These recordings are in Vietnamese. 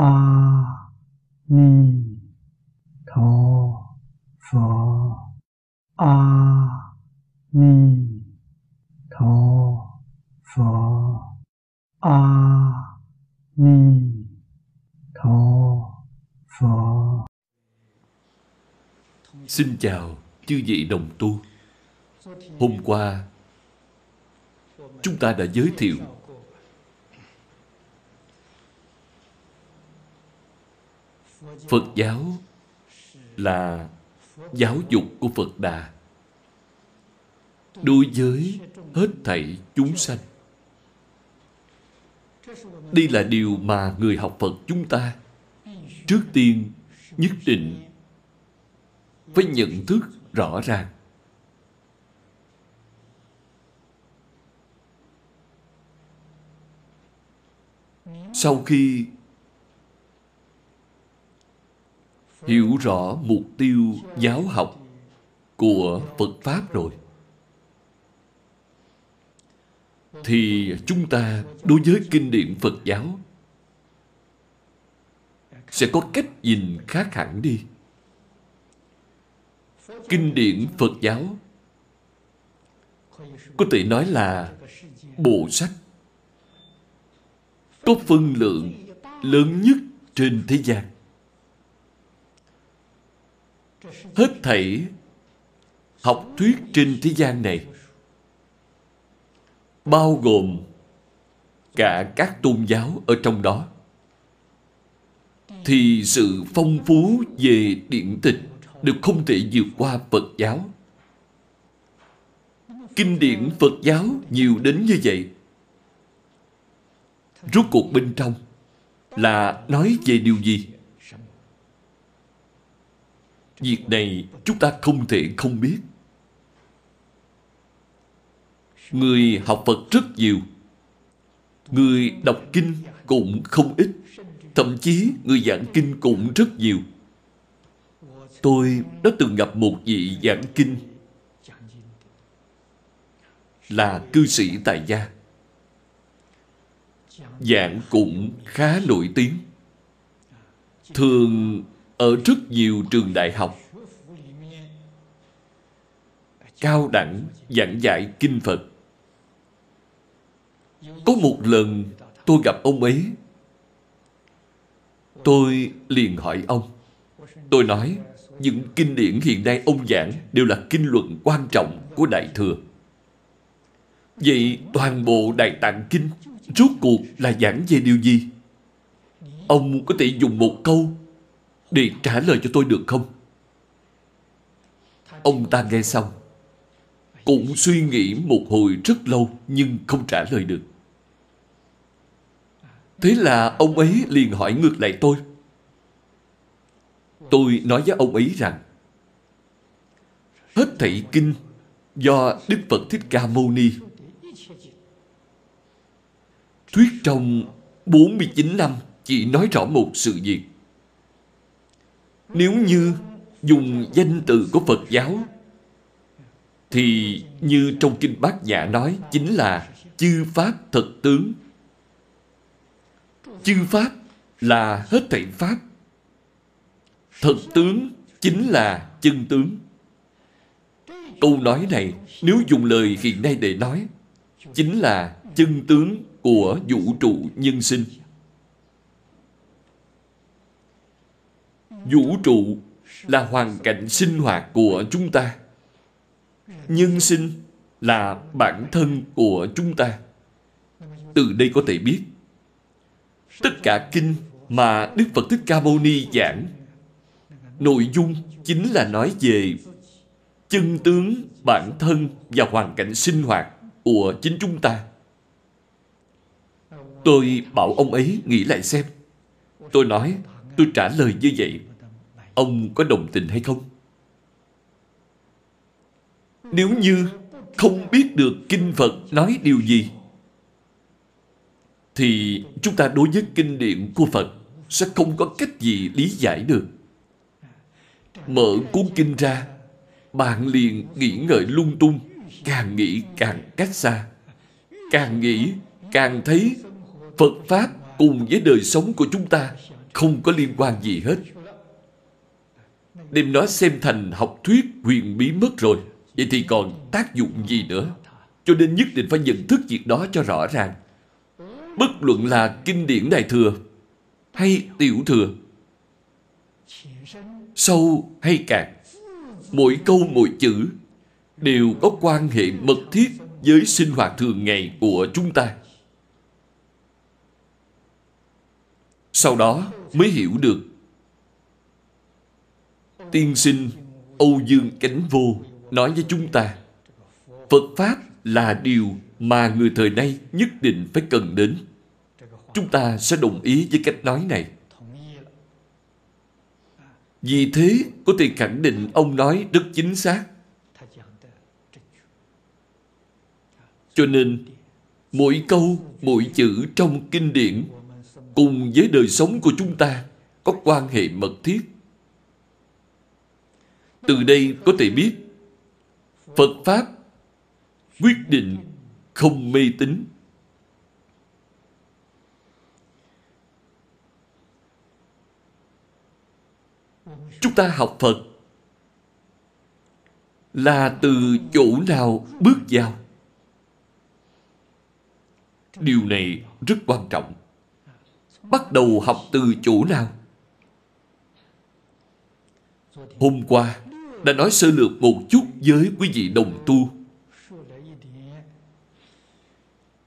A Di Đà Phật, A Di Đà Phật, A Di Đà Phật. Xin chào chư vị đồng tu. Hôm qua chúng ta đã giới thiệu Phật giáo là giáo dục của Phật Đà đối với hết thảy chúng sanh. Đây là điều mà người học Phật chúng ta trước tiên nhất định phải nhận thức rõ ràng. Sau khi hiểu rõ mục tiêu giáo học của Phật Pháp rồi, thì chúng ta đối với kinh điển Phật giáo sẽ có cách nhìn khác hẳn đi. Kinh điển Phật giáo có thể nói là bộ sách có phân lượng lớn nhất trên thế gian. Hết thảy học thuyết trên thế gian này, bao gồm cả các tôn giáo ở trong đó, thì sự phong phú về điển tịch đều không thể vượt qua Phật giáo. Kinh điển Phật giáo nhiều đến như vậy, rốt cuộc bên trong là nói về điều gì? Việc này chúng ta không thể không biết. Người học Phật rất nhiều, người đọc kinh cũng không ít, thậm chí người giảng kinh cũng rất nhiều. Tôi đã từng gặp một vị giảng kinh là cư sĩ tại gia, giảng cũng khá nổi tiếng, thường ở rất nhiều trường đại học cao đẳng giảng dạy kinh Phật. Có một lần tôi gặp ông ấy, tôi liền hỏi ông. Tôi nói, những kinh điển hiện nay ông giảng đều là kinh luận quan trọng của Đại Thừa. Vậy toàn bộ Đại Tạng Kinh rốt cuộc là giảng về điều gì? Ông có thể dùng một câu để trả lời cho tôi được không? Ông ta nghe xong cũng suy nghĩ một hồi rất lâu nhưng không trả lời được. Thế là ông ấy liền hỏi ngược lại tôi. Tôi nói với ông ấy rằng hết thảy kinh do Đức Phật Thích Ca Mâu Ni thuyết trong 49 năm chỉ nói rõ một sự việc. Nếu như dùng danh từ của Phật giáo thì như trong Kinh Bát Nhã nói chính là chư Pháp thật tướng. Chư Pháp là hết thảy Pháp, thật tướng chính là chân tướng. Câu nói này nếu dùng lời hiện nay để nói chính là chân tướng của vũ trụ nhân sinh. Vũ trụ là hoàn cảnh sinh hoạt của chúng ta, nhân sinh là bản thân của chúng ta. Từ đây có thể biết tất cả kinh mà Đức Phật Thích Ca Mâu Ni giảng, nội dung chính là nói về chân tướng bản thân và hoàn cảnh sinh hoạt của chính chúng ta. Tôi bảo ông ấy nghĩ lại xem. Tôi nói, tôi trả lời như vậy, ông có đồng tình hay không? Nếu như không biết được kinh Phật nói điều gì, thì chúng ta đối với kinh điển của Phật sẽ không có cách gì lý giải được. Mở cuốn kinh ra, bạn liền nghĩ ngợi lung tung, càng nghĩ càng cách xa, càng nghĩ càng thấy Phật Pháp cùng với đời sống của chúng ta không có liên quan gì hết. Đem nó xem thành học thuyết huyền bí mất rồi. Vậy thì còn tác dụng gì nữa? Cho nên nhất định phải nhận thức việc đó cho rõ ràng. Bất luận là kinh điển Đại Thừa hay Tiểu Thừa, sâu hay cạn, mỗi câu mỗi chữ đều có quan hệ mật thiết với sinh hoạt thường ngày của chúng ta. Sau đó mới hiểu được tiên sinh Âu Dương Cánh Vô nói với chúng ta, Phật Pháp là điều mà người thời nay nhất định phải cần đến. Chúng ta sẽ đồng ý với cách nói này. Vì thế có thể khẳng định ông nói rất chính xác. Cho nên mỗi câu, mỗi chữ trong kinh điển cùng với đời sống của chúng ta có quan hệ mật thiết. Từ đây có thể biết Phật Pháp quyết định không mê tín. Chúng ta học Phật là từ chỗ nào bước vào? Điều này rất quan trọng. Bắt đầu học từ chỗ nào? Hôm qua đã nói sơ lược một chút với quý vị đồng tu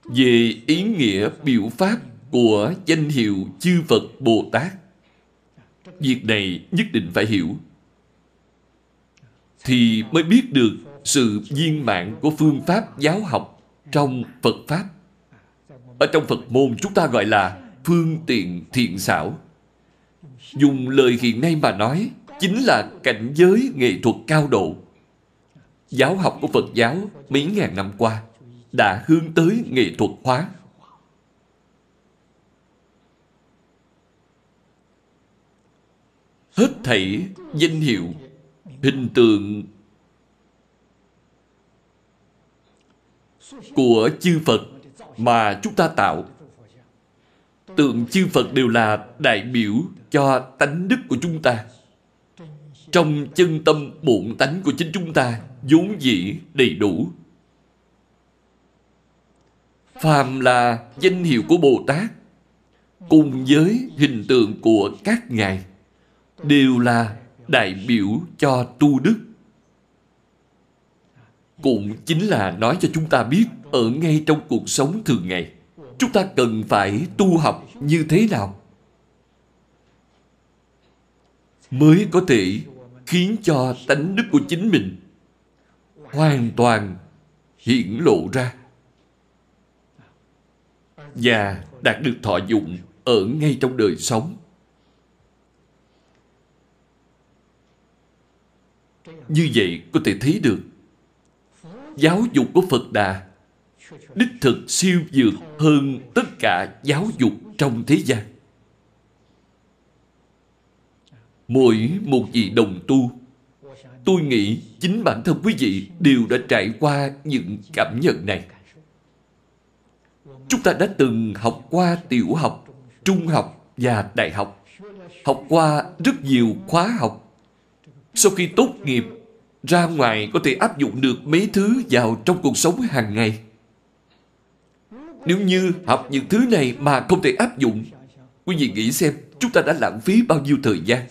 về ý nghĩa biểu pháp của danh hiệu chư Phật Bồ Tát. Việc này nhất định phải hiểu thì mới biết được sự viên mãn của phương pháp giáo học trong Phật Pháp. Ở trong Phật môn chúng ta gọi là phương tiện thiện xảo. Dùng lời hiện nay mà nói, chính là cảnh giới nghệ thuật cao độ. Giáo học của Phật giáo mấy ngàn năm qua đã hướng tới nghệ thuật hóa. Hết thảy danh hiệu, hình tượng của chư Phật mà chúng ta tạo, tượng chư Phật đều là đại biểu cho tánh đức của chúng ta. Trong chân tâm bổn tánh của chính chúng ta vốn dĩ đầy đủ. Phàm là danh hiệu của Bồ Tát cùng với hình tượng của các ngài đều là đại biểu cho tu đức. Cũng chính là nói cho chúng ta biết ở ngay trong cuộc sống thường ngày chúng ta cần phải tu học như thế nào mới có thể khiến cho tánh đức của chính mình hoàn toàn hiển lộ ra và đạt được thọ dụng ở ngay trong đời sống. Như vậy có thể thấy được giáo dục của Phật Đà đích thực siêu vượt hơn tất cả giáo dục trong thế gian. Mỗi một vị đồng tu, tôi nghĩ chính bản thân quý vị đều đã trải qua những cảm nhận này. Chúng ta đã từng học qua tiểu học, trung học và đại học, học qua rất nhiều khóa học. Sau khi tốt nghiệp, ra ngoài có thể áp dụng được mấy thứ vào trong cuộc sống hàng ngày. Nếu như học những thứ này mà không thể áp dụng, quý vị nghĩ xem chúng ta đã lãng phí bao nhiêu thời gian,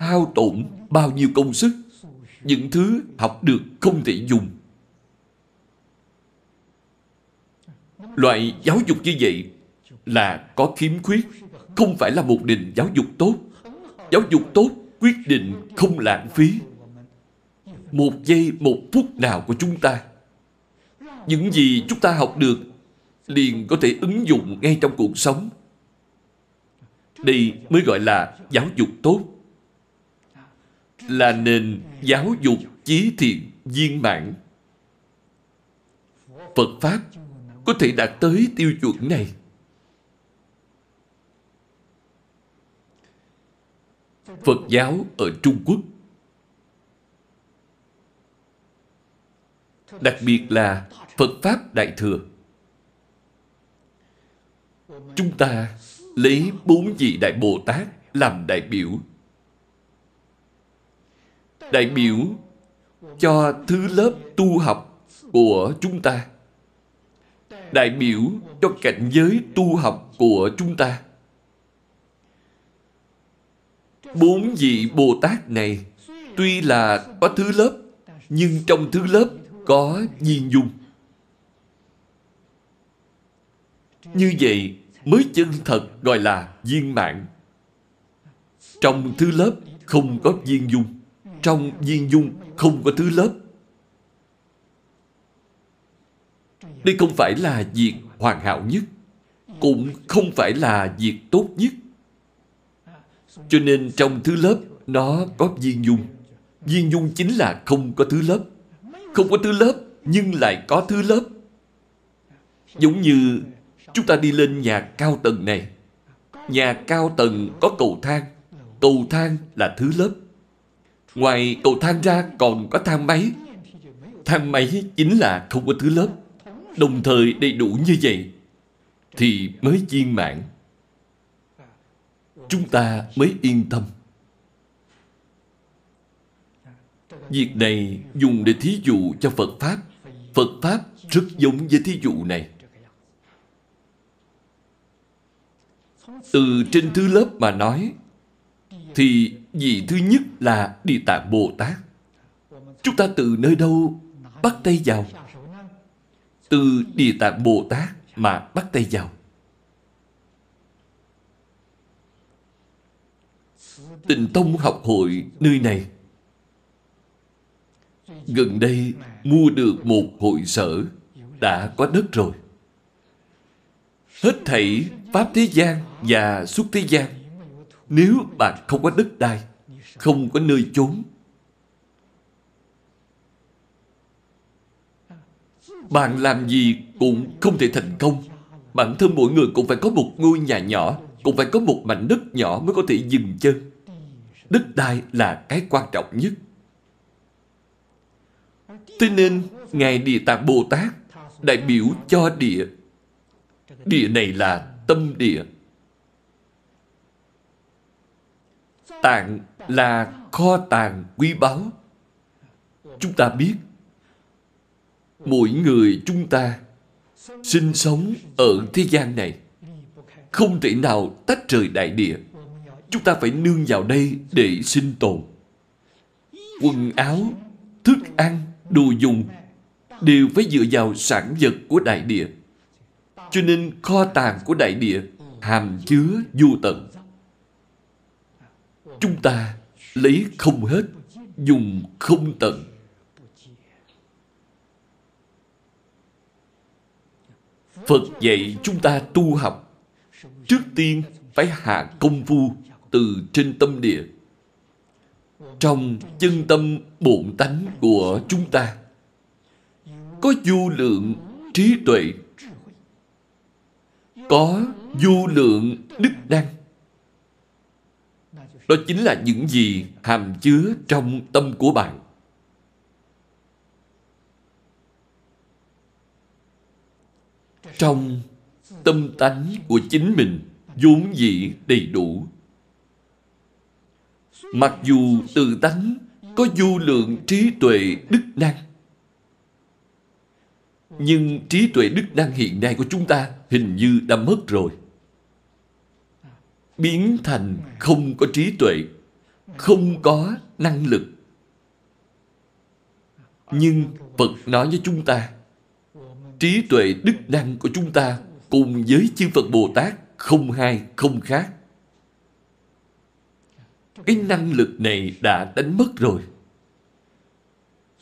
hao tổn bao nhiêu công sức, những thứ học được không thể dùng. Loại giáo dục như vậy là có khiếm khuyết, không phải là một nền giáo dục tốt. Giáo dục tốt quyết định không lãng phí một giây một phút nào của chúng ta. Những gì chúng ta học được liền có thể ứng dụng ngay trong cuộc sống. Đây mới gọi là giáo dục tốt, là nền giáo dục chí thiện viên mãn. Phật Pháp có thể đạt tới tiêu chuẩn này. Phật giáo ở Trung Quốc, đặc biệt là Phật Pháp Đại Thừa, chúng ta lấy 4 vị Đại Bồ Tát làm đại biểu. Đại biểu cho thứ lớp tu học của chúng ta. Đại biểu cho cảnh giới tu học của chúng ta. Bốn vị Bồ Tát này tuy là có thứ lớp, nhưng trong thứ lớp có viên dung. Như vậy mới chân thật gọi là viên mãn. Trong thứ lớp không có viên dung, trong viên dung không có thứ lớp. Đây không phải là việc hoàn hảo nhất, cũng không phải là việc tốt nhất. Cho nên trong thứ lớp nó có viên dung. Viên dung chính là không có thứ lớp. Không có thứ lớp nhưng lại có thứ lớp. Giống như chúng ta đi lên nhà cao tầng này. Nhà cao tầng có cầu thang. Cầu thang là thứ lớp. Ngoài cầu thang ra còn có thang máy. Thang máy chính là không có thứ lớp. Đồng thời đầy đủ như vậy thì mới viên mãn. Chúng ta mới yên tâm. Việc này dùng để thí dụ cho Phật Pháp. Phật Pháp rất giống với thí dụ này. Từ trên thứ lớp mà nói, thì vị thứ nhất là Địa Tạng Bồ Tát. Chúng ta từ nơi đâu bắt tay vào? Từ Địa Tạng Bồ Tát mà bắt tay vào. Tịnh Tông học hội nơi này gần đây mua được một hội sở, đã có đất rồi. Hết thảy pháp thế gian và xuất thế gian, nếu bạn không có đất đai, không có nơi chốn, bạn làm gì cũng không thể thành công. Bản thân mỗi người cũng phải có một ngôi nhà nhỏ, cũng phải có một mảnh đất nhỏ mới có thể dừng chân. Đất đai là cái quan trọng nhất. Thế nên Ngài Địa Tạng Bồ Tát đại biểu cho địa. Địa này là tâm địa. Tạng là kho tàng quý báu. Chúng ta biết mỗi người chúng ta sinh sống ở thế gian này không thể nào tách rời đại địa. Chúng ta phải nương vào đây để sinh tồn. Quần áo, thức ăn, đồ dùng đều phải dựa vào sản vật của đại địa. Cho nên kho tàng của đại địa hàm chứa vô tận. Chúng ta lấy không hết, dùng không tận. Phật dạy chúng ta tu học, trước tiên phải hạ công phu từ trên tâm địa. Trong chân tâm bổn tánh của chúng ta có vô lượng trí tuệ, có vô lượng đức năng. Đó chính là những gì hàm chứa trong tâm của bạn. Trong tâm tánh của chính mình vốn dĩ đầy đủ. Mặc dù tự tánh có vô lượng trí tuệ đức năng, nhưng trí tuệ đức năng hiện nay của chúng ta hình như đã mất rồi. Biến thành không có trí tuệ, không có năng lực. Nhưng Phật nói với chúng ta, trí tuệ đức năng của chúng ta cùng với chư Phật Bồ Tát không hai không khác. Cái năng lực này đã đánh mất rồi.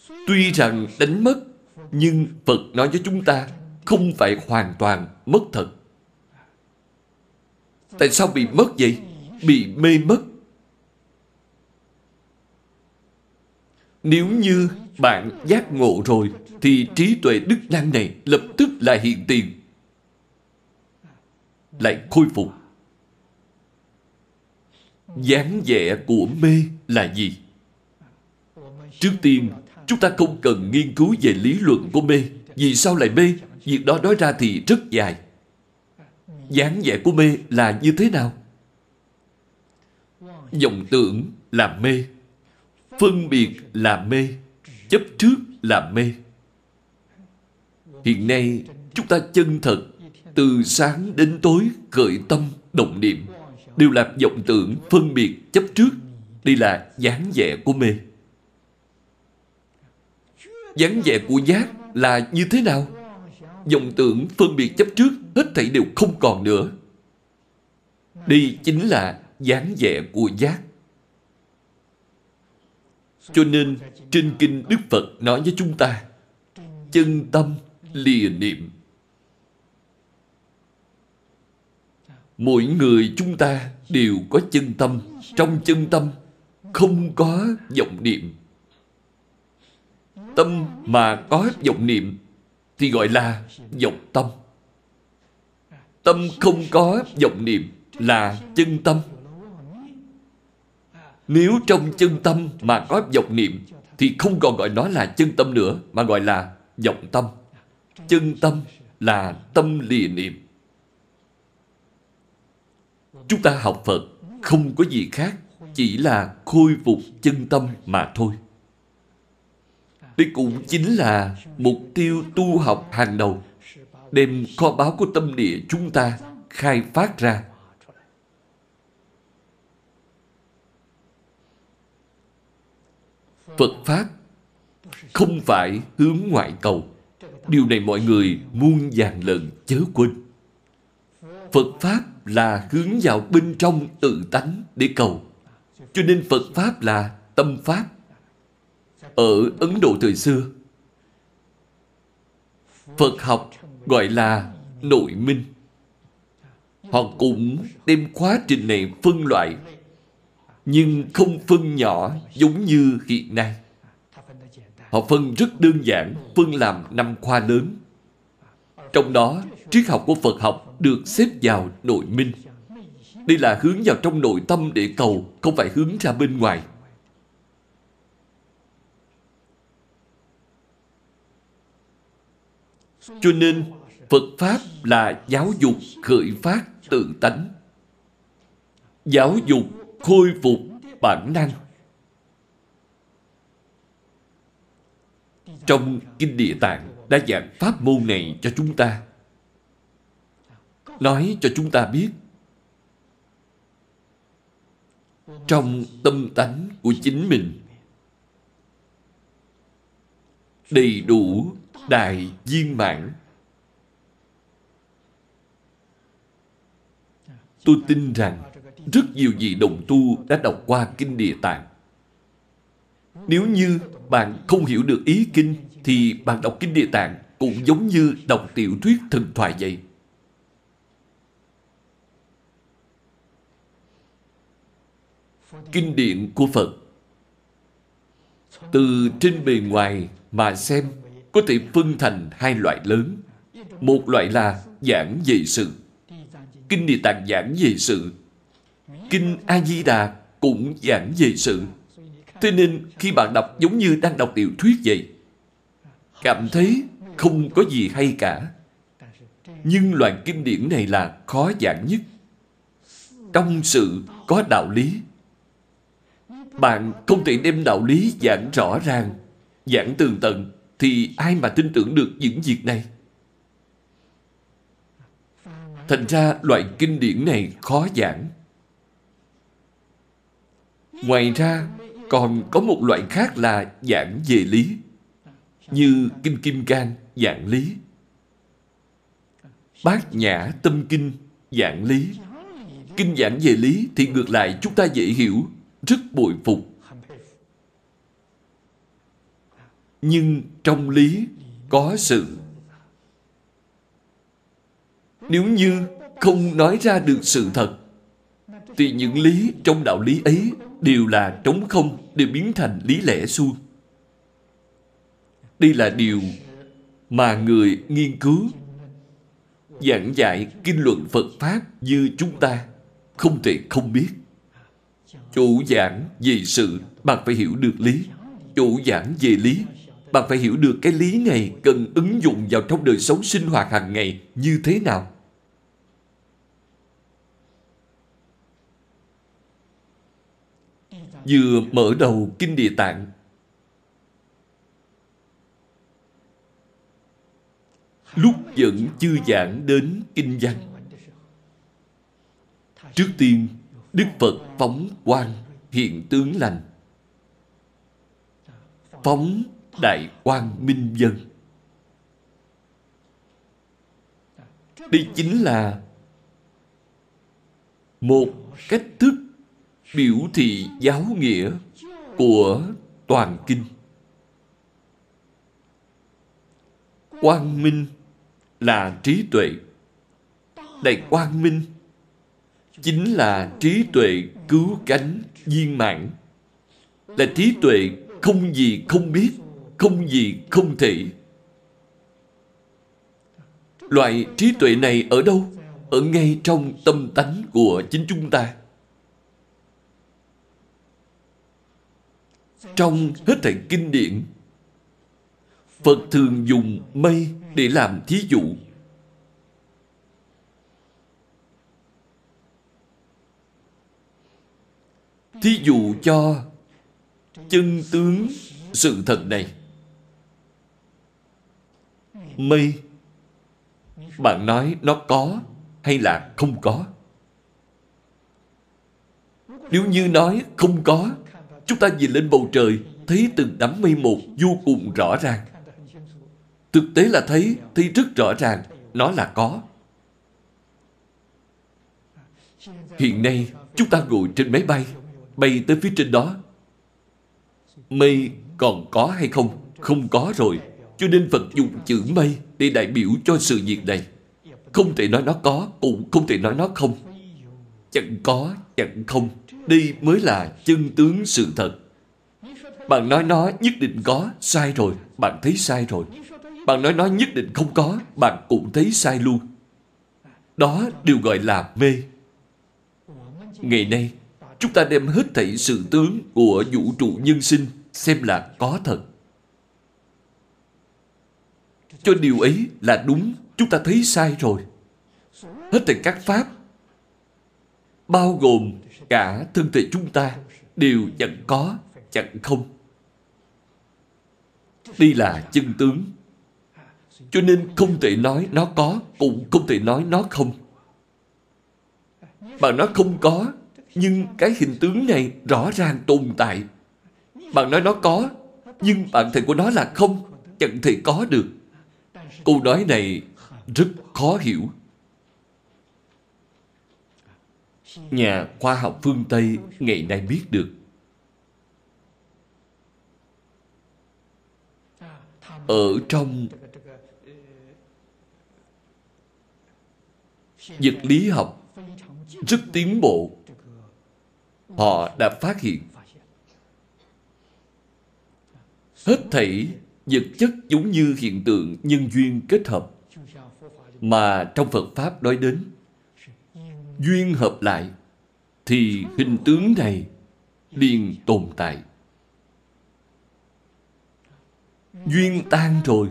Tuy rằng đánh mất, nhưng Phật nói với chúng ta không phải hoàn toàn mất thật. Tại sao bị mất vậy? Bị mê mất. Nếu như bạn giác ngộ rồi thì trí tuệ đức năng này lập tức là hiện tiền, lại khôi phục. Dáng vẻ của mê là gì? Trước tiên, chúng ta không cần nghiên cứu về lý luận của mê. Vì sao lại mê? Việc đó nói ra thì rất dài. Dáng vẻ của mê là như thế nào? vọng tưởng là mê, phân biệt là mê, chấp trước là mê. Hiện nay chúng ta chân thật từ sáng đến tối khởi tâm động niệm đều là vọng tưởng, phân biệt, chấp trước. Đây là dáng vẻ của mê. Dáng vẻ của giác là như thế nào? Vọng tưởng, phân biệt, chấp trước hết thảy đều không còn nữa. Đây chính là dáng vẻ của giác. Cho nên trên kinh Đức Phật nói với chúng ta: chân tâm lìa niệm. Mỗi người chúng ta đều có chân tâm. Trong chân tâm không có vọng niệm. Tâm mà có vọng niệm thì gọi là vọng tâm. Tâm không có vọng niệm là chân tâm. Nếu trong chân tâm mà có vọng niệm thì không còn gọi nó là chân tâm nữa, mà gọi là vọng tâm. Chân tâm là tâm lìa niệm. Chúng ta học Phật không có gì khác, chỉ là khôi phục chân tâm mà thôi. Đây cũng chính là mục tiêu tu học hàng đầu, đem kho báu của tâm địa chúng ta khai phát ra. Phật Pháp không phải hướng ngoại cầu. Điều này mọi người muôn vàn lần chớ quên. Phật Pháp là hướng vào bên trong tự tánh để cầu. Cho nên Phật Pháp là tâm Pháp. Ở Ấn Độ thời xưa, Phật học gọi là nội minh. Họ cũng đem quá trình này phân loại, nhưng không phân nhỏ giống như hiện nay. Họ phân rất đơn giản, phân làm 5 khoa lớn. Trong đó, triết học của Phật học được xếp vào nội minh. Đây là hướng vào trong nội tâm để cầu, không phải hướng ra bên ngoài. Cho nên, Phật Pháp là giáo dục khởi phát tự tánh, giáo dục khôi phục bản năng. Trong Kinh Địa Tạng đã giảng pháp môn này cho chúng ta, nói cho chúng ta biết trong tâm tánh của chính mình đầy đủ đại viên mãn. Tôi tin rằng rất nhiều vị đồng tu đã đọc qua Kinh Địa Tạng. Nếu như bạn không hiểu được ý kinh thì bạn đọc Kinh Địa Tạng cũng giống như đọc tiểu thuyết thần thoại vậy. Kinh điển của Phật, từ trên bề ngoài mà xem, có thể phân thành hai loại lớn. Một loại là giảng về sự. Kinh Địa Tạng giảng về sự, Kinh A Di Đà cũng giảng về sự. Thế nên khi bạn đọc giống như đang đọc tiểu thuyết vậy, cảm thấy không có gì hay cả. Nhưng loại kinh điển này là khó giảng nhất. Trong sự có đạo lý. Bạn không thể đem đạo lý giảng rõ ràng, giảng tường tận thì ai mà tin tưởng được những việc này. Thành ra loại kinh điển này khó giảng. Ngoài ra còn có một loại khác là giảng về lý, như Kinh Kim Cang giảng lý, Bát Nhã Tâm Kinh giảng lý. Kinh giảng về lý thì ngược lại chúng ta dễ hiểu, rất bội phục. Nhưng trong lý có sự. Nếu như không nói ra được sự thật thì những lý trong đạo lý ấy đều là trống không, đều biến thành lý lẽ suông. Đây là điều mà người nghiên cứu giảng dạy kinh luận Phật Pháp như chúng ta không thể không biết. Chủ giảng về sự, bạn phải hiểu được lý. Chủ giảng về lý, bạn phải hiểu được cái lý này cần ứng dụng vào trong đời sống sinh hoạt hàng ngày như thế nào. vừa mở đầu Kinh Địa Tạng. Lúc vẫn chưa giảng đến Kinh Văn, trước tiên Đức Phật phóng quang hiện tướng lành, phóng đại quang minh dân. Đây chính là một cách thức biểu thị giáo nghĩa của toàn kinh. Quang minh là trí tuệ. Đại quang minh chính là trí tuệ cứu cánh viên mãn, là trí tuệ không gì không biết, không gì không thể. Loại trí tuệ này ở đâu? Ở ngay trong tâm tánh của chính chúng ta. Trong hết thảy kinh điển, Phật thường dùng mây để làm thí dụ. Thí dụ cho chân tướng sự thật này. Mây, bạn nói nó có hay là không có? Nếu như nói không có, chúng ta nhìn lên bầu trời, thấy từng đám mây một vô cùng rõ ràng. Thực tế là thấy rất rõ ràng, nó là có. Hiện nay, chúng ta ngồi trên máy bay, bay tới phía trên đó. Mây còn có hay không? Không có rồi. Cho nên Phật dùng chữ mây để đại biểu cho sự việc này. Không thể nói nó có, cũng không thể nói nó không. Chẳng có, chẳng không. Đây mới là chân tướng sự thật. Bạn nói nó nhất định có, sai rồi, bạn thấy sai rồi. Bạn nói nó nhất định không có, bạn cũng thấy sai luôn. Đó đều gọi là mê. Ngày nay, chúng ta đem hết thảy sự tướng của vũ trụ nhân sinh xem là có thật. Cho điều ấy là đúng, chúng ta thấy sai rồi. Hết thảy các pháp, bao gồm cả thân thể chúng ta, đều chẳng có, chẳng không. Đây là chân tướng. Cho nên không thể nói nó có, cũng không thể nói nó không. Bạn nói không có, nhưng cái hình tướng này rõ ràng tồn tại. Bạn nói nó có, nhưng bản thể của nó là không, chẳng thể có được. Câu nói này rất khó hiểu. Nhà khoa học phương Tây ngày nay biết được. Ở trong vật lý học rất tiến bộ, họ đã phát hiện hết thảy vật chất giống như hiện tượng nhân duyên kết hợp mà trong Phật Pháp nói đến. Duyên hợp lại thì hình tướng này liền tồn tại. Duyên tan rồi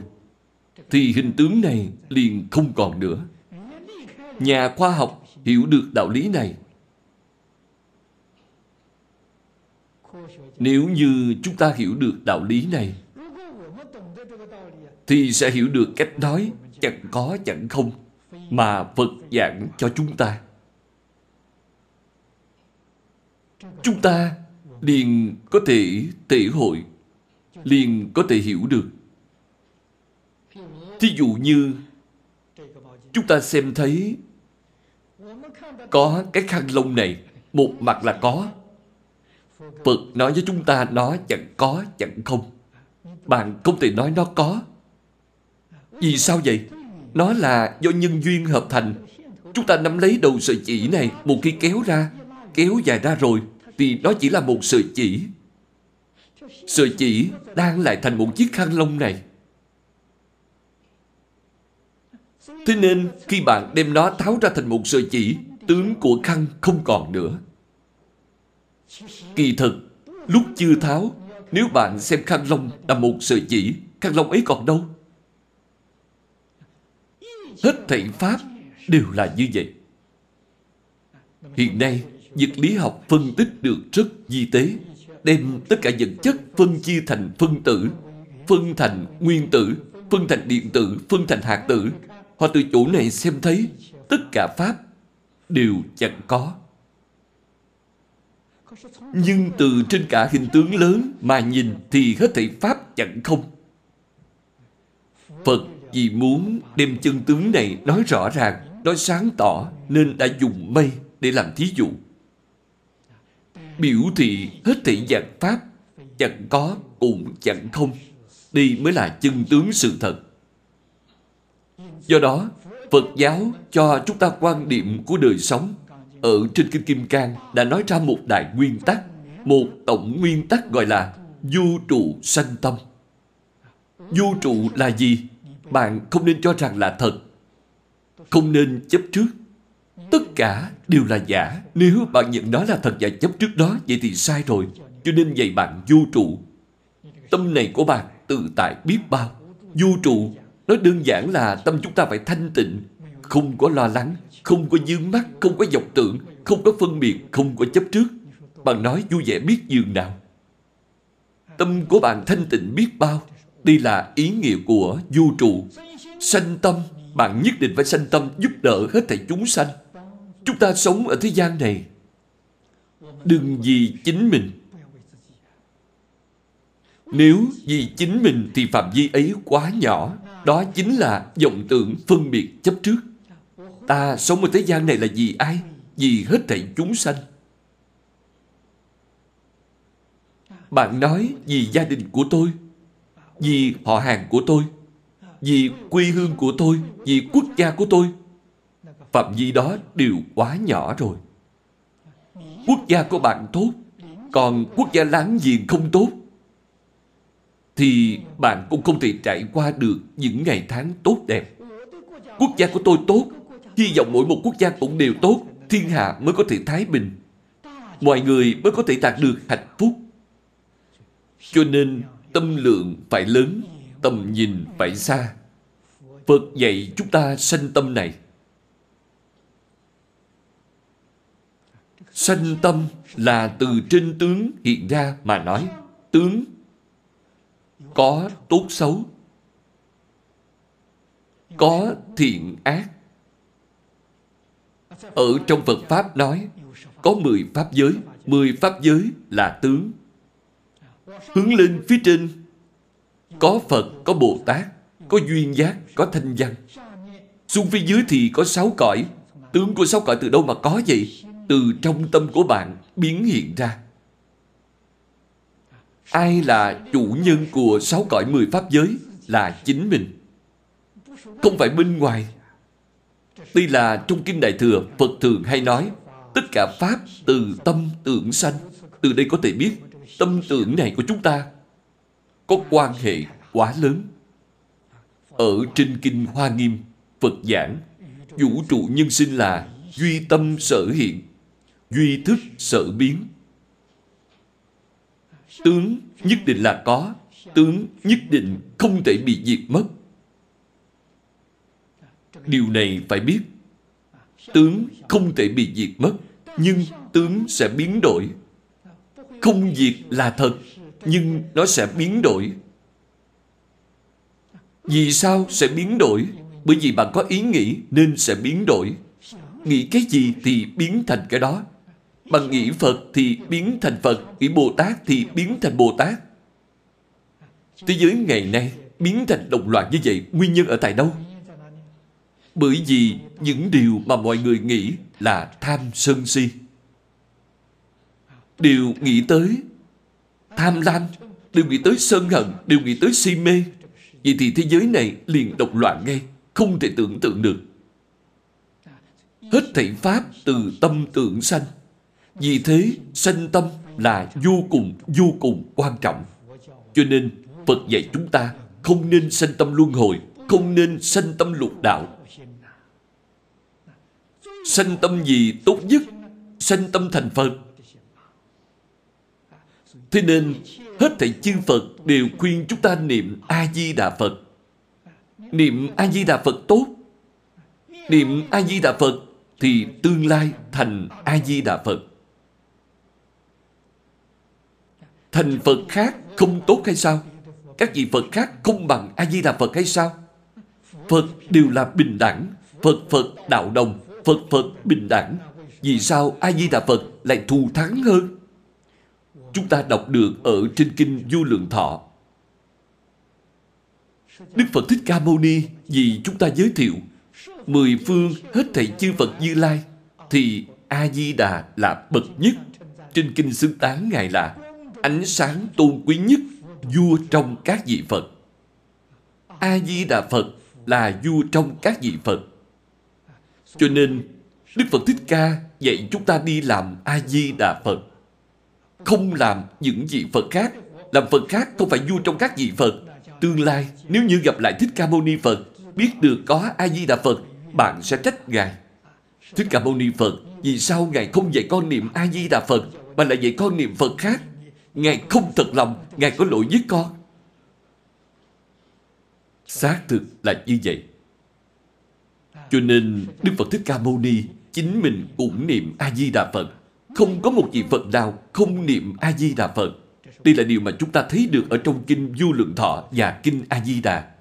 thì hình tướng này liền không còn nữa. Nhà khoa học hiểu được đạo lý này. Nếu như chúng ta hiểu được đạo lý này thì sẽ hiểu được cách nói chẳng có chẳng không mà Phật giảng cho chúng ta. Chúng ta liền có thể thể hội, liền có thể hiểu được. Thí dụ như chúng ta xem thấy có cái khăn lông này, một mặt là có. Phật nói với chúng ta nó chẳng có, chẳng không. Bạn không thể nói nó có. Vì sao vậy? Nó là do nhân duyên hợp thành. Chúng ta nắm lấy đầu sợi chỉ này, một khi kéo ra, kéo dài ra rồi, thì nó chỉ là một sợi chỉ. Sợi chỉ đang lại thành một chiếc khăn lông này. Thế nên, khi bạn đem nó tháo ra thành một sợi chỉ, tướng của khăn không còn nữa. Kỳ thật, lúc chưa tháo, nếu bạn xem khăn lông là một sợi chỉ, khăn lông ấy còn đâu? Hết thảy pháp đều là như vậy. Hiện nay, vật lý học phân tích được rất vi tế, đem tất cả vật chất phân chia thành phân tử, phân thành nguyên tử, phân thành điện tử, phân thành hạt tử. Họ từ chỗ này xem thấy tất cả pháp đều chẳng có. Nhưng từ trên cả hình tướng lớn mà nhìn thì hết thảy pháp chẳng không. Phật vì muốn đem chân tướng này nói rõ ràng, nói sáng tỏ, nên đã dùng mây để làm thí dụ, biểu thị hết thảy dạng pháp chẳng có cũng chẳng không. Đây mới là chân tướng sự thật. Do đó, Phật giáo cho chúng ta quan điểm của đời sống. Ở trên Kinh Kim Cang đã nói ra một đại nguyên tắc, một tổng nguyên tắc gọi là vô trụ sanh tâm. Vô trụ là gì? Bạn không nên cho rằng là thật, không nên chấp trước. Tất cả đều là giả. Nếu bạn nhận đó là thật và chấp trước đó, vậy thì sai rồi. Cho nên dạy bạn vô trụ. Tâm này của bạn tự tại biết bao. Vô trụ, nói đơn giản là tâm chúng ta phải thanh tịnh, không có lo lắng, không có vướng mắc, không có vọng tưởng, không có phân biệt, không có chấp trước. Bạn nói vui vẻ biết dường nào. Tâm của bạn thanh tịnh biết bao. Đây là ý nghĩa của vô trụ. Sanh tâm, bạn nhất định phải sanh tâm giúp đỡ hết thảy chúng sanh. Chúng ta sống ở thế gian này, đừng vì chính mình. Nếu vì chính mình thì phạm vi ấy quá nhỏ. Đó chính là vọng tưởng, phân biệt, chấp trước. Ta sống ở thế gian này là vì ai? Vì hết thảy chúng sanh. Bạn nói vì gia đình của tôi, vì họ hàng của tôi, vì quê hương của tôi, vì quốc gia của tôi, phạm vi đó đều quá nhỏ rồi. Quốc gia của bạn tốt, còn quốc gia láng giềng không tốt, thì bạn cũng không thể trải qua được những ngày tháng tốt đẹp. Quốc gia của tôi tốt, hy vọng mỗi một quốc gia cũng đều tốt, thiên hạ mới có thể thái bình, mọi người mới có thể đạt được hạnh phúc. Cho nên tâm lượng phải lớn, tầm nhìn phải xa. Phật dạy chúng ta sanh tâm này. Sanh tâm là từ trên tướng hiện ra mà nói. Tướng có tốt xấu, có thiện ác. Ở trong Phật Pháp nói có 10 Pháp giới. 10 Pháp giới là tướng. Hướng lên phía trên có Phật, có Bồ Tát, có Duyên Giác, có Thanh Văn. Xuống phía dưới thì có 6 cõi. Tướng của 6 cõi từ đâu mà có vậy? Từ trong tâm của bạn biến hiện ra. Ai là chủ nhân của 6 cõi 10 Pháp giới? Là chính mình, không phải bên ngoài. Đây là trong Kinh Đại Thừa, Phật thường hay nói tất cả Pháp từ tâm tưởng sanh. Từ đây có thể biết tâm tưởng này của chúng ta có quan hệ quá lớn. Ở trên Kinh Hoa Nghiêm, Phật giảng vũ trụ nhân sinh là duy tâm sở hiện, duy thức sở biến. Tướng nhất định là có, tướng nhất định không thể bị diệt mất. Điều này phải biết. Tướng không thể bị diệt mất, nhưng tướng sẽ biến đổi. Không diệt là thật, nhưng nó sẽ biến đổi. Vì sao sẽ biến đổi? Bởi vì bạn có ý nghĩ nên sẽ biến đổi. Nghĩ cái gì thì biến thành cái đó. Bạn nghĩ Phật thì biến thành Phật, nghĩ Bồ Tát thì biến thành Bồ Tát. Thế giới ngày nay biến thành đồng loạt như vậy, nguyên nhân ở tại đâu? Bởi vì những điều mà mọi người nghĩ là tham sân si. Đều nghĩ tới tham lam, đều nghĩ tới sân hận, đều nghĩ tới si mê. Vậy thì thế giới này liền động loạn ngay, không thể tưởng tượng được. Hết thảy pháp từ tâm tưởng sanh. Vì thế sanh tâm là vô cùng quan trọng. Cho nên Phật dạy chúng ta không nên sanh tâm luân hồi, không nên sanh tâm lục đạo. Sanh tâm gì tốt nhất? Sanh tâm thành Phật. Thế nên hết thảy chư Phật đều khuyên chúng ta niệm A Di Đà Phật. Niệm A Di Đà Phật tốt. Niệm A Di Đà Phật thì tương lai thành A Di Đà Phật. Thành Phật khác không tốt hay sao? Các vị Phật khác không bằng A Di Đà Phật hay sao? Phật đều là bình đẳng, Phật đạo đồng, Phật bình đẳng. Vì sao A Di Đà Phật lại thù thắng hơn? Chúng ta đọc được ở trên Kinh Du Lượng Thọ. Đức Phật Thích Ca Mâu Ni vì chúng ta giới thiệu mười phương hết thảy chư Phật Như Lai thì A Di Đà là bậc nhất. Trên kinh xưng tán ngài là ánh sáng tôn quý nhất, vua trong các vị Phật. A Di Đà Phật là vua trong các vị Phật. Cho nên Đức Phật Thích Ca dạy chúng ta đi làm A Di Đà Phật, không làm những vị Phật khác. Làm Phật khác không phải vua trong các vị Phật. Tương lai nếu như gặp lại Thích Ca Mâu Ni Phật, biết được có A Di Đà Phật, bạn sẽ trách ngài. Thích Ca Mâu Ni Phật, vì sao ngài không dạy con niệm A Di Đà Phật mà lại dạy con niệm Phật khác? Ngài không thật lòng, ngài có lỗi với con. Xác thực là như vậy. Cho nên Đức Phật Thích Ca Mâu Ni chính mình cũng niệm A Di Đà Phật. Không có một vị Phật nào không niệm A Di Đà Phật. Đây là điều mà chúng ta thấy được ở trong Kinh Du Lượng Thọ và Kinh A Di Đà.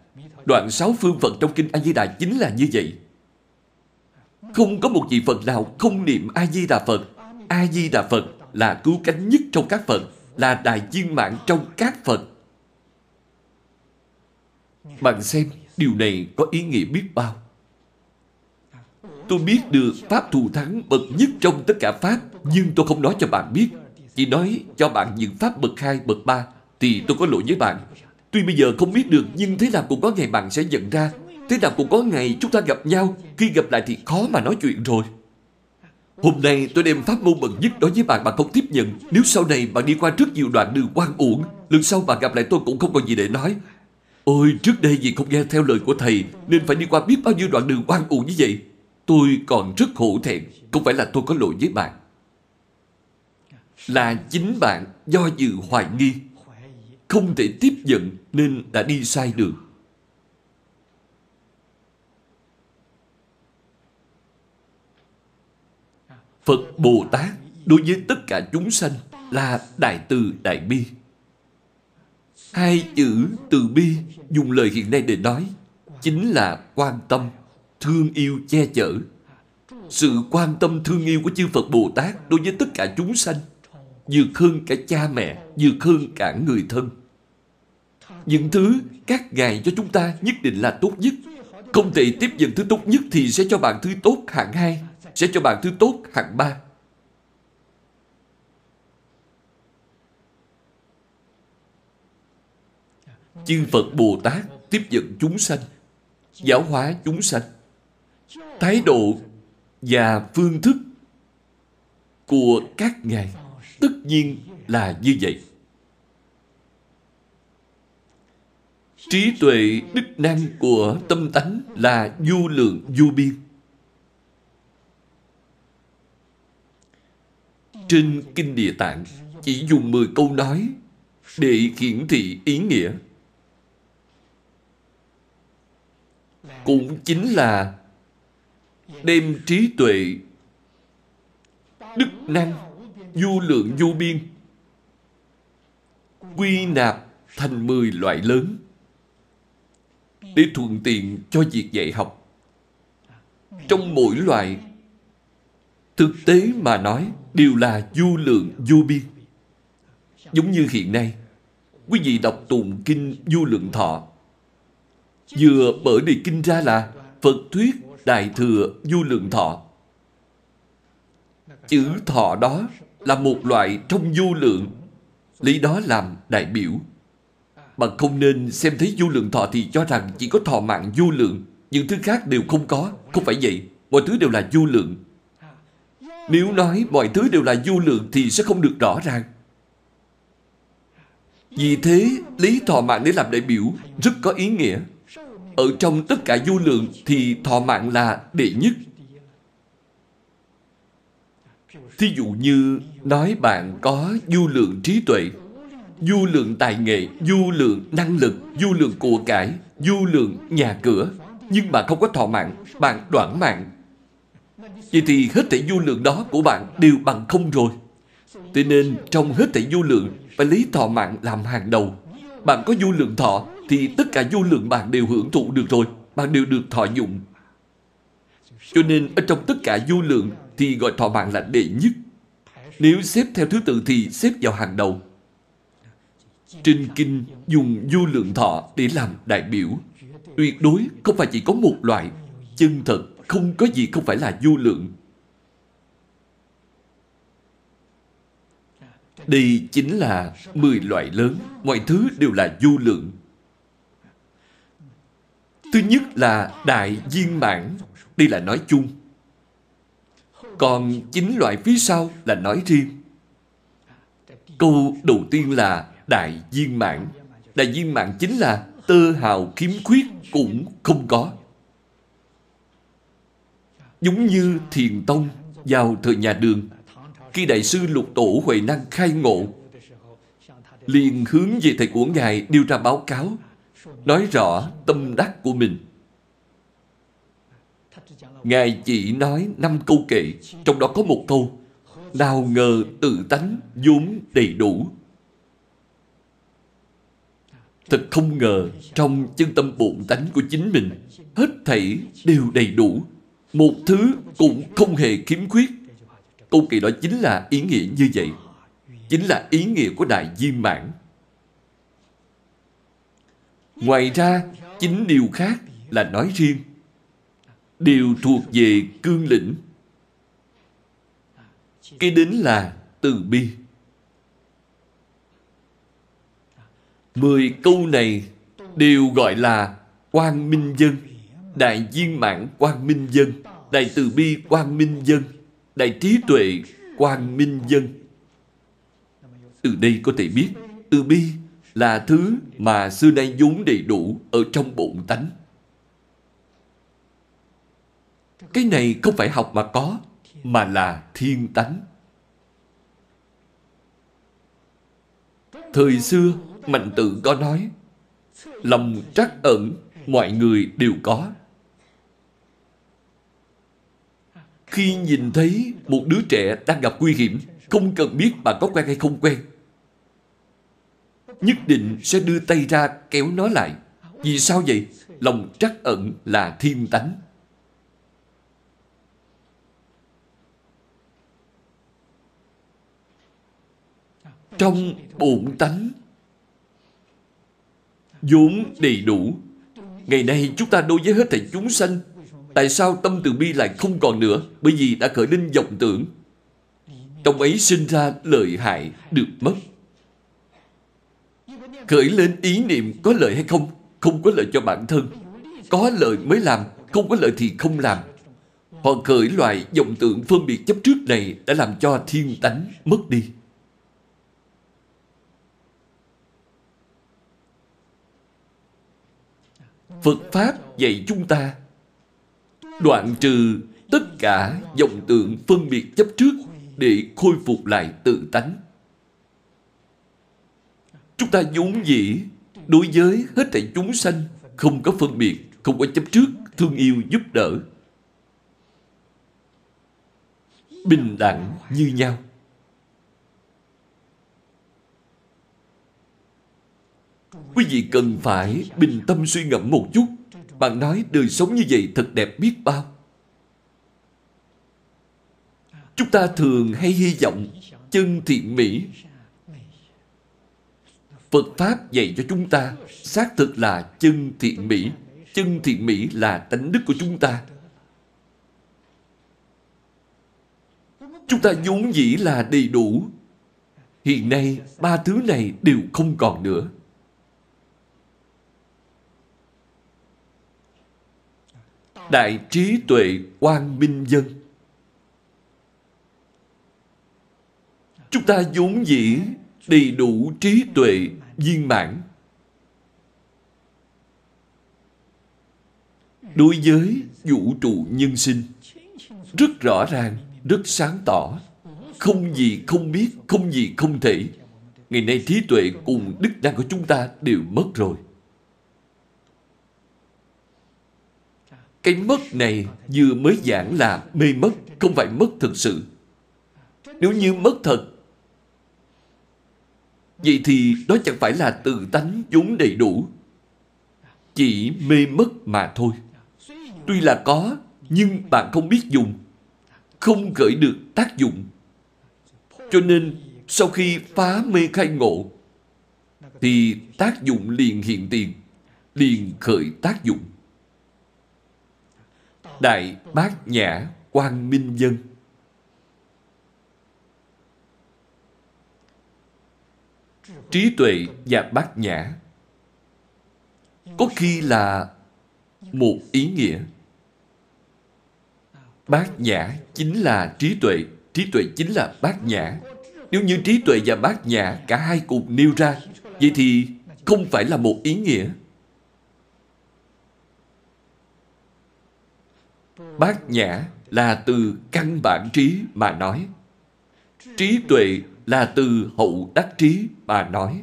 Đoạn 6 phương Phật trong Kinh A Di Đà chính là như vậy. Không có một vị Phật nào không niệm A Di Đà Phật. A Di Đà Phật là cứu cánh nhất trong các Phật, là đại viên mãn trong các Phật. Bạn xem điều này có ý nghĩa biết bao. Tôi biết được Pháp thù thắng bậc nhất trong tất cả Pháp, nhưng tôi không nói cho bạn biết. Chỉ nói cho bạn những Pháp bậc 2, bậc 3 thì tôi có lỗi với bạn. Tuy bây giờ không biết được, nhưng thế nào cũng có ngày bạn sẽ nhận ra. Thế nào cũng có ngày chúng ta gặp nhau. Khi gặp lại thì khó mà nói chuyện rồi. Hôm nay tôi đem pháp môn bậc nhất đối với bạn, bạn không tiếp nhận. Nếu sau này bạn đi qua rất nhiều đoạn đường oan uổng, lần sau bạn gặp lại tôi cũng không còn gì để nói. Ôi, trước đây vì không nghe theo lời của thầy nên phải đi qua biết bao nhiêu đoạn đường oan uổng như vậy. Tôi còn rất hổ thẹn. Không phải là tôi có lỗi với bạn, là chính bạn do dự hoài nghi, không thể tiếp nhận nên đã đi sai đường. Phật Bồ Tát đối với tất cả chúng sanh là Đại Từ Đại Bi. Hai chữ từ bi dùng lời hiện nay để nói chính là quan tâm, thương yêu, che chở. Sự quan tâm thương yêu của chư Phật Bồ Tát đối với tất cả chúng sanh vượt hơn cả cha mẹ, vượt hơn cả người thân. Những thứ các ngài cho chúng ta nhất định là tốt nhất. Không thể tiếp nhận thứ tốt nhất thì sẽ cho bạn thứ tốt hạng 2, sẽ cho bạn thứ tốt hạng 3. Chư Phật Bồ Tát tiếp nhận chúng sanh, giáo hóa chúng sanh. Thái độ và phương thức của các ngài tất nhiên là như vậy. Trí tuệ đức năng của tâm tánh là vô lượng vô biên. Trên Kinh Địa Tạng chỉ dùng 10 câu nói để hiển thị ý nghĩa. Cũng chính là đem trí tuệ đức năng vô lượng vô biên quy nạp thành 10 loại lớn để thuận tiện cho việc dạy học. Trong mỗi loại, thực tế mà nói, đều là vô lượng vô biên. Giống như hiện nay quý vị đọc tụng Kinh Du Lượng Thọ, vừa mở đề kinh ra là Phật Thuyết Đại Thừa Du Lượng Thọ. Chữ thọ đó là một loại trong vô lượng, lấy đó làm đại biểu. Bạn không nên xem thấy vô lượng thọ thì cho rằng chỉ có thọ mạng vô lượng, những thứ khác đều không có. Không phải vậy, mọi thứ đều là vô lượng. Nếu nói mọi thứ đều là vô lượng thì sẽ không được rõ ràng. Vì thế, lấy thọ mạng để làm đại biểu rất có ý nghĩa. Ở trong tất cả vô lượng thì thọ mạng là đệ nhất. Thí dụ như nói bạn có vô lượng trí tuệ, vô lượng tài nghệ, vô lượng năng lực, vô lượng của cải, vô lượng nhà cửa, nhưng bạn không có thọ mạng, bạn đoản mạng. Vậy thì hết thảy vô lượng đó của bạn đều bằng không rồi. Thế nên trong hết thảy vô lượng phải lấy thọ mạng làm hàng đầu. Bạn có vô lượng thọ thì tất cả vô lượng bạn đều hưởng thụ được rồi, bạn đều được thọ dụng. Cho nên ở trong tất cả vô lượng thì gọi thọ mạng là đệ nhất. Nếu xếp theo thứ tự thì xếp vào hàng đầu. Trên kinh dùng vô lượng thọ để làm đại biểu. Tuyệt đối không phải chỉ có một loại. Chân thật không có gì không phải là vô lượng. Đây chính là 10 loại lớn, mọi thứ đều là vô lượng. Thứ nhất là đại viên mãn, đây là nói chung. Còn 9 loại phía sau là nói riêng. Câu đầu tiên là đại viên mãn. Đại viên mãn chính là tơ hào khiếm khuyết cũng không có. Giống như Thiền Tông vào thời nhà Đường, khi Đại sư Lục Tổ Huệ Năng khai ngộ, liền hướng về thầy của Ngài đưa ra báo cáo, nói rõ tâm đắc của mình. Ngài chỉ nói 5 câu kệ, trong đó có một câu: nào ngờ tự tánh vốn đầy đủ. Thật không ngờ trong chân tâm bổn tánh của chính mình, hết thảy đều đầy đủ, một thứ cũng không hề khiếm khuyết. Câu kệ đó chính là ý nghĩa như vậy, chính là ý nghĩa của đại viên mãn. Ngoài ra, 9 điều khác là nói riêng, đều thuộc về cương lĩnh. Kế đến là từ bi. 10 câu này đều gọi là quang minh dân, đại viên mãn quang minh dân, đại từ bi quang minh dân, đại trí tuệ quang minh dân. Từ đây có thể biết, từ bi là thứ mà xưa nay vốn đầy đủ ở trong bổn tánh. Cái này không phải học mà có, mà là thiên tánh. Thời xưa, Mạnh Tử có nói, lòng trắc ẩn, mọi người đều có. Khi nhìn thấy một đứa trẻ đang gặp nguy hiểm, không cần biết bạn có quen hay không quen, nhất định sẽ đưa tay ra kéo nó lại. Vì sao vậy? Lòng trắc ẩn là thiên tánh. Trong bổn tánh vốn đầy đủ. Ngày nay chúng ta đối với hết thảy chúng sanh, tại sao tâm từ bi lại không còn nữa? Bởi vì đã khởi lên vọng tưởng, trong ấy sinh ra lợi hại được mất. Khởi lên ý niệm có lợi hay không? Không có lợi cho bản thân, có lợi mới làm, không có lợi thì không làm. Họ khởi loại vọng tưởng phân biệt chấp trước này đã làm cho thiên tánh mất đi. Phật Pháp dạy chúng ta đoạn trừ tất cả vọng tưởng phân biệt chấp trước để khôi phục lại tự tánh. Chúng ta vốn dĩ đối với hết thảy chúng sanh không có phân biệt, không có chấp trước, thương yêu giúp đỡ, bình đẳng như nhau. Quý vị cần phải bình tâm suy ngẫm một chút. Bạn nói đời sống như vậy thật đẹp biết bao. Chúng ta thường hay hy vọng chân thiện mỹ. Phật Pháp dạy cho chúng ta xác thực là chân thiện mỹ. Chân thiện mỹ là tánh đức của chúng ta. Chúng ta vốn dĩ là đầy đủ. Hiện nay 3 thứ này đều không còn nữa. Đại trí tuệ quang minh dân. Chúng ta vốn dĩ đầy đủ trí tuệ viên mãn. Đối với vũ trụ nhân sinh, rất rõ ràng, rất sáng tỏ, không gì không biết, không gì không thể. Ngày nay trí tuệ cùng đức năng của chúng ta đều mất rồi. Cái mất này vừa mới giảng là mê mất, không phải mất thực sự. Nếu như mất thật, Vậy thì đó chẳng phải là tự tánh vốn đầy đủ, chỉ mê mất mà thôi. Tuy là có, nhưng bạn không biết dùng, không gợi được tác dụng. Cho nên, sau khi phá mê khai ngộ, thì tác dụng liền hiện tiền, liền khởi tác dụng. Đại Bát Nhã Quang Minh Dân. Trí tuệ và bát nhã có khi là một ý nghĩa. Bát nhã chính là trí tuệ chính là bát nhã. Nếu như trí tuệ và bát nhã cả hai cùng nêu ra, vậy thì không phải là một ý nghĩa. Bát nhã là từ căn bản trí mà nói. Trí tuệ là từ hậu đắc trí mà nói.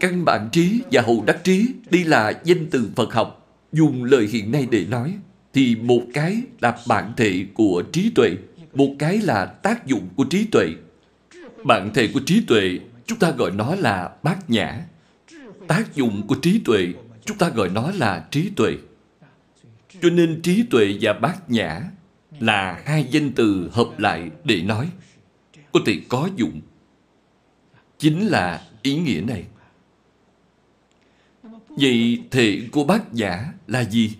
Căn bản trí và hậu đắc trí, đây là danh từ Phật học. Dùng lời hiện nay để nói, thì một cái là bản thể của trí tuệ, một cái là tác dụng của trí tuệ. Bản thể của trí tuệ, chúng ta gọi nó là bát nhã. Tác dụng của trí tuệ, chúng ta gọi nó là trí tuệ. Cho nên trí tuệ và bát nhã là hai danh từ hợp lại để nói. Có thể có dụng. Chính là ý nghĩa này. Vậy thể của bát nhã là gì?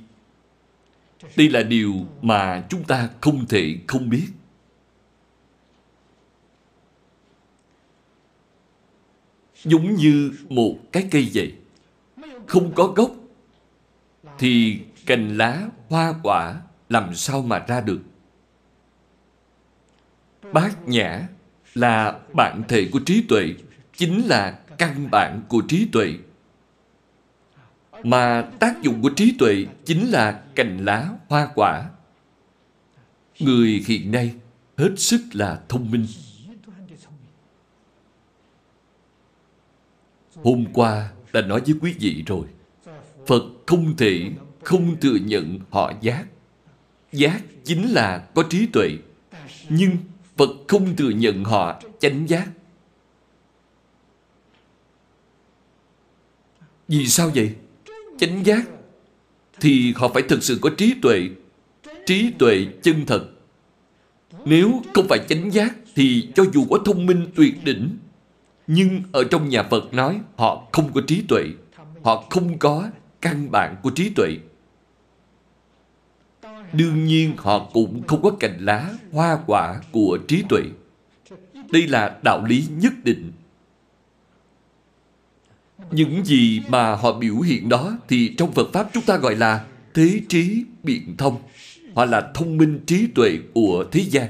Đây là điều mà chúng ta không thể không biết. Giống như một cái cây vậy, không có gốc thì cành lá, hoa quả làm sao mà ra được? Bát nhã là bản thể của trí tuệ, chính là căn bản của trí tuệ. Mà tác dụng của trí tuệ chính là cành lá, hoa quả. Người hiện nay hết sức là thông minh. Hôm qua đã nói với quý vị rồi, Phật không thể không thừa nhận họ giác. Giác chính là có trí tuệ, nhưng Phật không thừa nhận họ chánh giác. Vì sao vậy? Chánh giác thì họ phải thực sự có trí tuệ chân thật. Nếu không phải chánh giác thì cho dù có thông minh tuyệt đỉnh, nhưng ở trong nhà Phật nói họ không có trí tuệ, họ không có căn bản của trí tuệ. Đương nhiên họ cũng không có cành lá, hoa quả của trí tuệ. Đây là đạo lý nhất định. Những gì mà họ biểu hiện đó thì trong Phật Pháp chúng ta gọi là thế trí biện thông. Họ là thông minh trí tuệ của thế gian.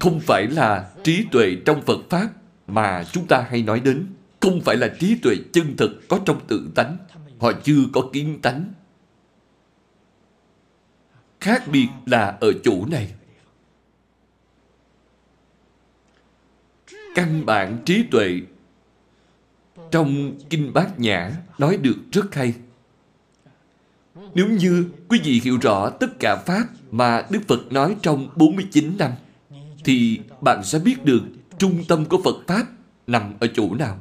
Không phải là trí tuệ trong Phật Pháp mà chúng ta hay nói đến. Không phải là trí tuệ chân thực có trong tự tánh. Họ chưa có kiến tánh. Khác biệt là ở chỗ này. Căn bản trí tuệ trong Kinh Bát Nhã nói được rất hay. Nếu như quý vị hiểu rõ tất cả Pháp mà Đức Phật nói trong 49 năm, thì bạn sẽ biết được trung tâm của Phật Pháp nằm ở chỗ nào.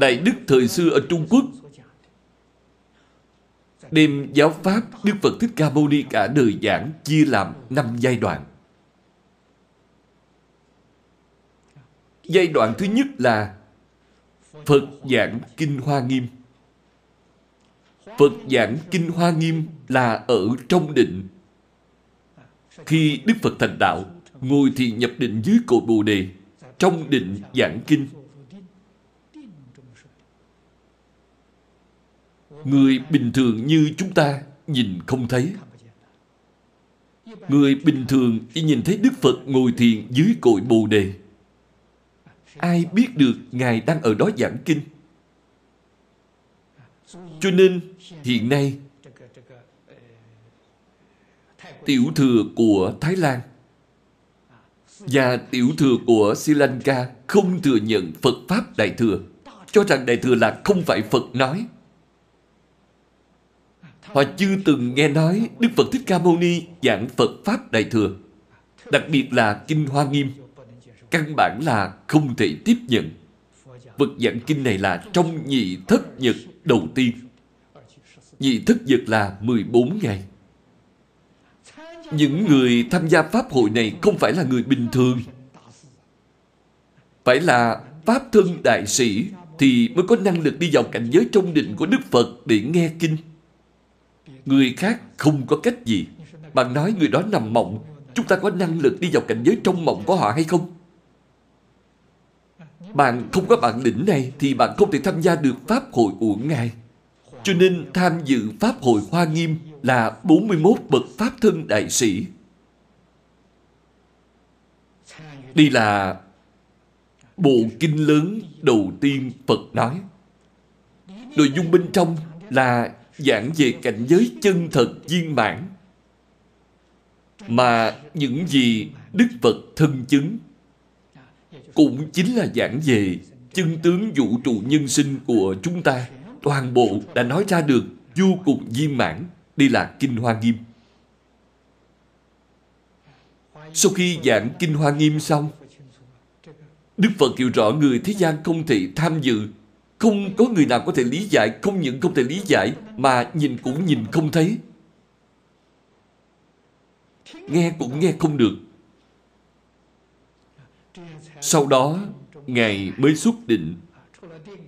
Đại đức thời xưa ở Trung Quốc đem giáo Pháp Đức Phật Thích Ca Mâu Ni cả đời giảng chia làm 5 giai đoạn. Giai đoạn thứ nhất là Phật giảng Kinh Hoa Nghiêm. Phật giảng Kinh Hoa Nghiêm là ở trong định. Khi Đức Phật thành đạo, ngồi thì nhập định dưới cội Bồ Đề, trong định giảng kinh. Người bình thường như chúng ta nhìn không thấy. Người bình thường chỉ nhìn thấy Đức Phật ngồi thiền dưới cội Bồ Đề. Ai biết được Ngài đang ở đó giảng kinh? Cho nên hiện nay Tiểu Thừa của Thái Lan và Tiểu Thừa của Sri Lanka không thừa nhận Phật Pháp Đại Thừa, cho rằng Đại Thừa là không phải Phật nói. Họ chưa từng nghe nói Đức Phật Thích Ca Mâu Ni giảng Phật Pháp Đại Thừa. đặc biệt là Kinh Hoa Nghiêm, căn bản là không thể tiếp nhận. Vật giảng kinh này là trong nhị thất nhật đầu tiên. Nhị thất nhật là 14 ngày. Những người tham gia Pháp hội này không phải là người bình thường. Phải là Pháp thân đại sĩ thì mới có năng lực đi vào cảnh giới trong định của Đức Phật để nghe kinh. Người khác không có cách gì. Bạn nói người đó nằm mộng, chúng ta có năng lực đi vào cảnh giới trong mộng của họ hay không? Bạn không có bản lĩnh này thì bạn không thể tham gia được Pháp hội uổng ngài. Cho nên tham dự Pháp hội Hoa Nghiêm là 41 bậc Pháp thân đại sĩ. Đây là bộ kinh lớn đầu tiên Phật nói. Nội dung bên trong là giảng về cảnh giới chân thật viên mãn, mà những gì Đức Phật thân chứng cũng chính là giảng về chân tướng vũ trụ nhân sinh của chúng ta. Toàn bộ đã nói ra được vô cùng viên mãn. Đây là Kinh Hoa Nghiêm. Sau khi giảng Kinh Hoa Nghiêm xong, Đức Phật hiểu rõ người thế gian không thể tham dự. Không có người nào có thể lý giải. Không những không thể lý giải mà nhìn cũng nhìn không thấy, nghe cũng nghe không được. Sau đó Ngài mới xuất định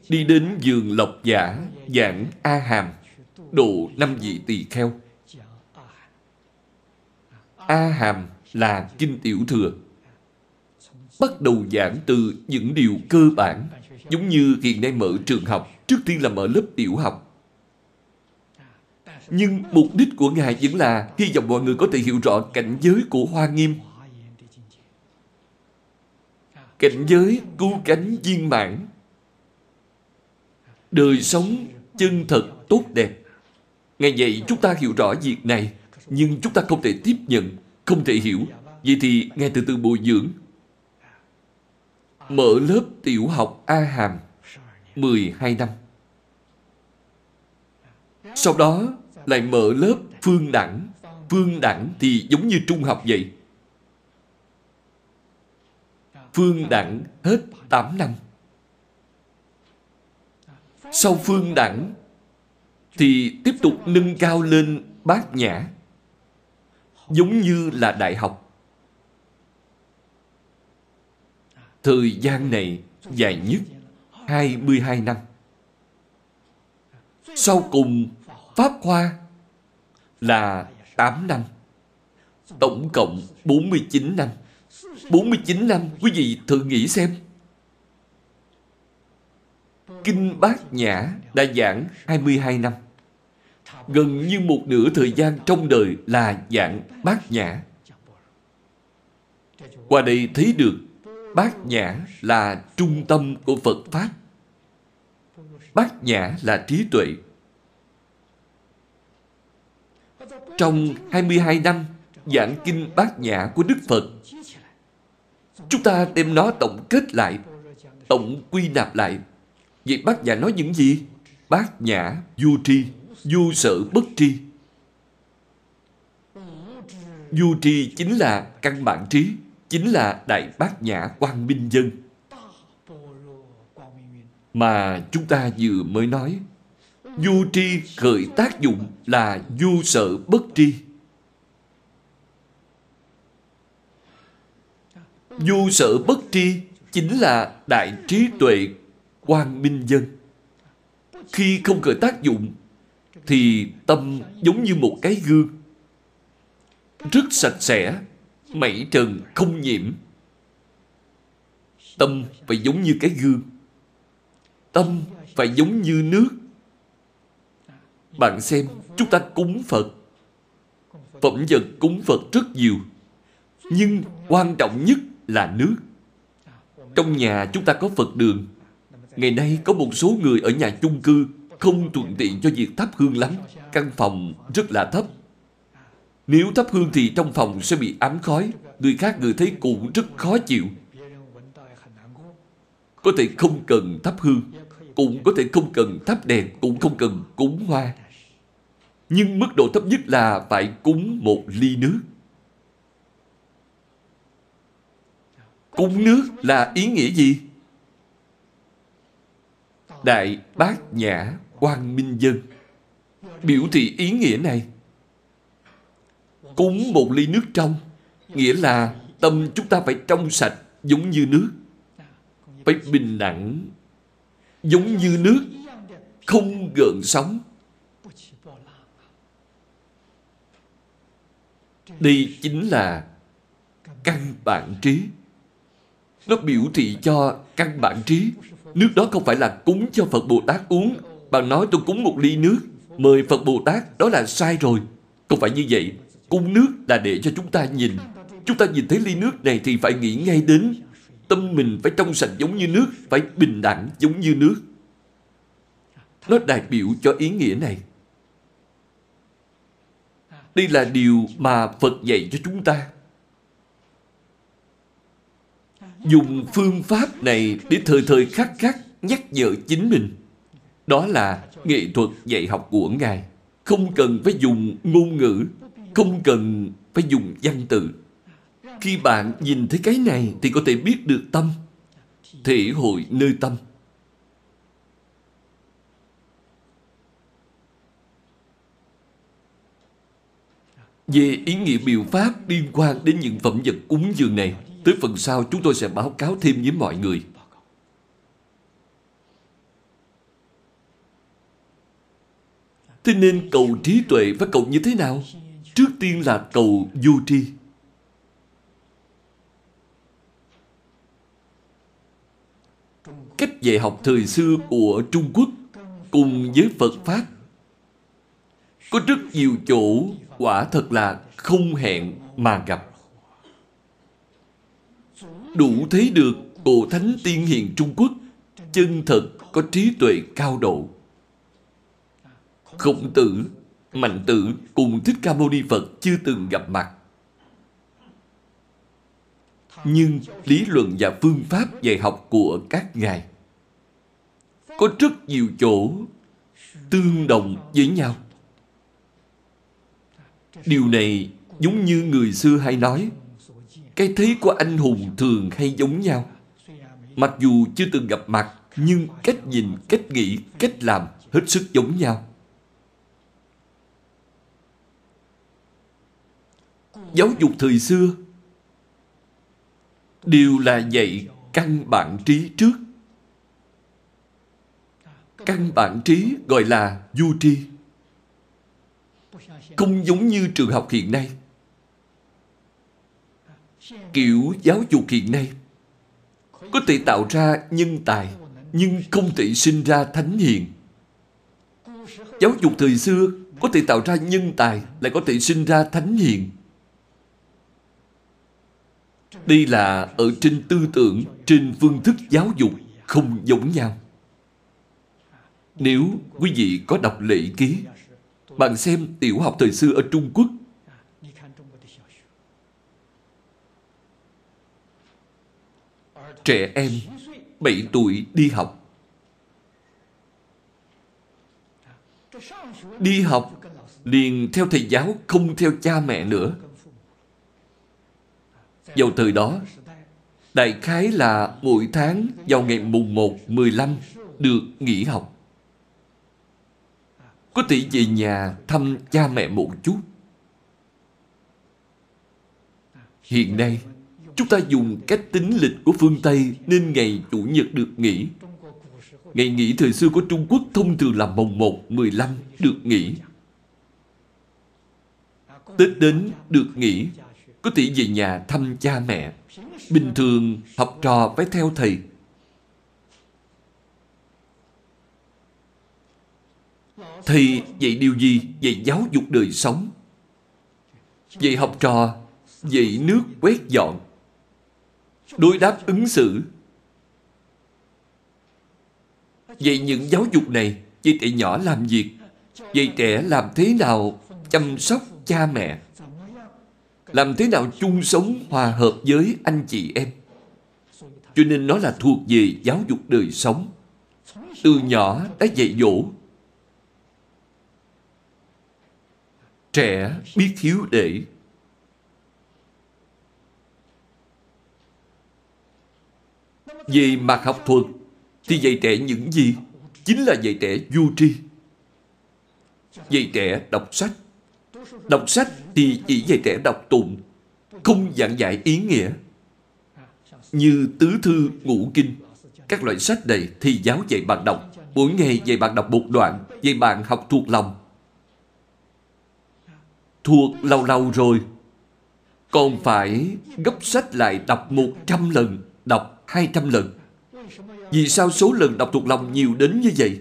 đi đến vườn Lộc Giả giảng A Hàm, độ 5 vị tỳ kheo. A Hàm là Kinh Tiểu Thừa, bắt đầu giảng từ những điều cơ bản. Giống như hiện nay mở trường học, trước tiên là mở lớp tiểu học. Nhưng mục đích của Ngài vẫn là hy vọng mọi người có thể hiểu rõ cảnh giới của Hoa Nghiêm, cảnh giới cứu cánh viên mãn, đời sống chân thật tốt đẹp. Ngài dạy chúng ta hiểu rõ việc này, nhưng chúng ta không thể tiếp nhận, không thể hiểu. Vậy thì Ngài từ từ bồi dưỡng. Mở lớp tiểu học A Hàm 12 năm. Sau đó lại mở lớp Phương Đẳng. Phương Đẳng thì giống như trung học vậy. Phương Đẳng hết 8 năm. Sau Phương Đẳng thì tiếp tục nâng cao lên Bát Nhã, giống như là đại học. Thời gian này dài nhất 22 năm. Sau cùng Pháp Hoa là 8 năm. Tổng cộng 49 năm. 49 năm, quý vị thử nghĩ xem. Kinh Bát Nhã đã giảng 22 năm. Gần như một nửa thời gian trong đời là giảng Bát Nhã. Qua đây thấy được Bát Nhã là trung tâm của Phật Pháp. Bát Nhã là trí tuệ. Trong 22 năm giảng Kinh Bát Nhã của Đức Phật, chúng ta đem nó tổng kết lại, tổng quy nạp lại. Vậy Bát Nhã nói những gì? Bát Nhã vô tri, vô sở bất tri. Vô tri chính là căn bản trí, chính là Đại Bát Nhã Quang Minh Dân mà chúng ta vừa mới nói. Vô tri khởi tác dụng là vô sở bất tri. Vô sở bất tri chính là đại trí tuệ Quang Minh Dân. Khi không khởi tác dụng thì tâm giống như một cái gương, rất sạch sẽ, mảy trần không nhiễm. Tâm phải giống như cái gương, tâm phải giống như nước. Bạn xem, chúng ta cúng Phật, phẩm vật cúng Phật rất nhiều, nhưng quan trọng nhất là nước. Trong nhà chúng ta có Phật đường. Ngày nay có một số người ở nhà chung cư không thuận tiện cho việc thắp hương lắm, căn phòng rất là thấp. Nếu thắp hương thì trong phòng sẽ bị ám khói, người khác người thấy cũng rất khó chịu. Có thể không cần thắp hương, cũng có thể không cần thắp đèn, cũng không cần cúng hoa. Nhưng mức độ thấp nhất là phải cúng một ly nước. Cúng nước là ý nghĩa gì? Đại Bát Nhã Quang Minh Dân biểu thị ý nghĩa này. Cúng một ly nước trong, nghĩa là tâm chúng ta phải trong sạch giống như nước, phải bình đẳng giống như nước, không gợn sóng. Đây chính là căn bản trí. Nó biểu thị cho căn bản trí. Nước đó không phải là cúng cho Phật Bồ Tát uống. Bạn nói tôi cúng một ly nước mời Phật Bồ Tát, đó là sai rồi. Không phải như vậy. Cúng nước là để cho chúng ta nhìn. Chúng ta nhìn thấy ly nước này thì phải nghĩ ngay đến tâm mình phải trong sạch giống như nước, phải bình đẳng giống như nước. Nó đại biểu cho ý nghĩa này. Đây là điều mà Phật dạy cho chúng ta. Dùng phương pháp này để thời thời khắc khắc nhắc nhở chính mình. Đó là nghệ thuật dạy học của Ngài. Không cần phải dùng ngôn ngữ, không cần phải dùng văn tự. Khi bạn nhìn thấy cái này thì có thể biết được tâm, thể hội nơi tâm. Về ý nghĩa biểu pháp liên quan đến những phẩm vật cúng dường này, tới phần sau chúng tôi sẽ báo cáo thêm với mọi người. Thế nên cầu trí tuệ phải cầu như thế nào? Trước tiên là cầu vô tri. Cách dạy học thời xưa của Trung Quốc cùng với Phật Pháp có rất nhiều chỗ quả thật là không hẹn mà gặp. Đủ thấy được cổ thánh tiên hiền Trung Quốc chân thật có trí tuệ cao độ. Khổng Tử, Mạnh Tử cùng Thích Ca Mâu Ni Phật chưa từng gặp mặt, nhưng lý luận và phương pháp dạy học của các ngài có rất nhiều chỗ tương đồng với nhau. Điều này giống như người xưa hay nói, cái thấy của anh hùng thường hay giống nhau. Mặc dù chưa từng gặp mặt, nhưng cách nhìn, cách nghĩ, cách làm hết sức giống nhau. Giáo dục thời xưa đều là dạy căn bản trí trước. Căn bản trí gọi là vô tri. Không giống như trường học hiện nay. Kiểu giáo dục hiện nay có thể tạo ra nhân tài, nhưng không thể sinh ra thánh hiền. Giáo dục thời xưa có thể tạo ra nhân tài, lại có thể sinh ra thánh hiền. Đây là ở trên tư tưởng, trên phương thức giáo dục không giống nhau. Nếu quý vị có đọc lễ ký, bạn xem tiểu học thời xưa ở Trung Quốc, trẻ em 7 tuổi đi học. Đi học liền theo thầy giáo, không theo cha mẹ nữa. Vào thời đó, đại khái là mỗi tháng vào ngày mùng 1, 15 được nghỉ học. Có thể về nhà thăm cha mẹ một chút. Hiện nay, chúng ta dùng cách tính lịch của phương Tây nên ngày Chủ nhật được nghỉ. Ngày nghỉ thời xưa của Trung Quốc thông thường là mùng 1, 15 được nghỉ. Tết đến được nghỉ. Có thể về nhà thăm cha mẹ. Bình thường học trò phải theo thầy. Thầy dạy điều gì? Dạy giáo dục đời sống, dạy học trò, dạy nước quét dọn, đối đáp ứng xử. Dạy những giáo dục này, dạy trẻ nhỏ làm việc, dạy trẻ làm thế nào chăm sóc cha mẹ, làm thế nào chung sống hòa hợp với anh chị em. Cho nên nó là thuộc về giáo dục đời sống. Từ nhỏ đã dạy dỗ. Trẻ biết hiếu đệ. Về mặt học thuật thì dạy trẻ những gì? Chính là dạy trẻ vô tri. Dạy trẻ đọc sách. Đọc sách thì chỉ dạy trẻ đọc tụng, không giảng dạy ý nghĩa. Như Tứ Thư, Ngũ Kinh, các loại sách này thì giáo dạy bạn đọc. Mỗi ngày dạy bạn đọc một đoạn, dạy bạn học thuộc lòng. Thuộc lâu lâu rồi, còn phải gấp sách lại đọc 100 lần, đọc 200 lần. Vì sao số lần đọc thuộc lòng nhiều đến như vậy?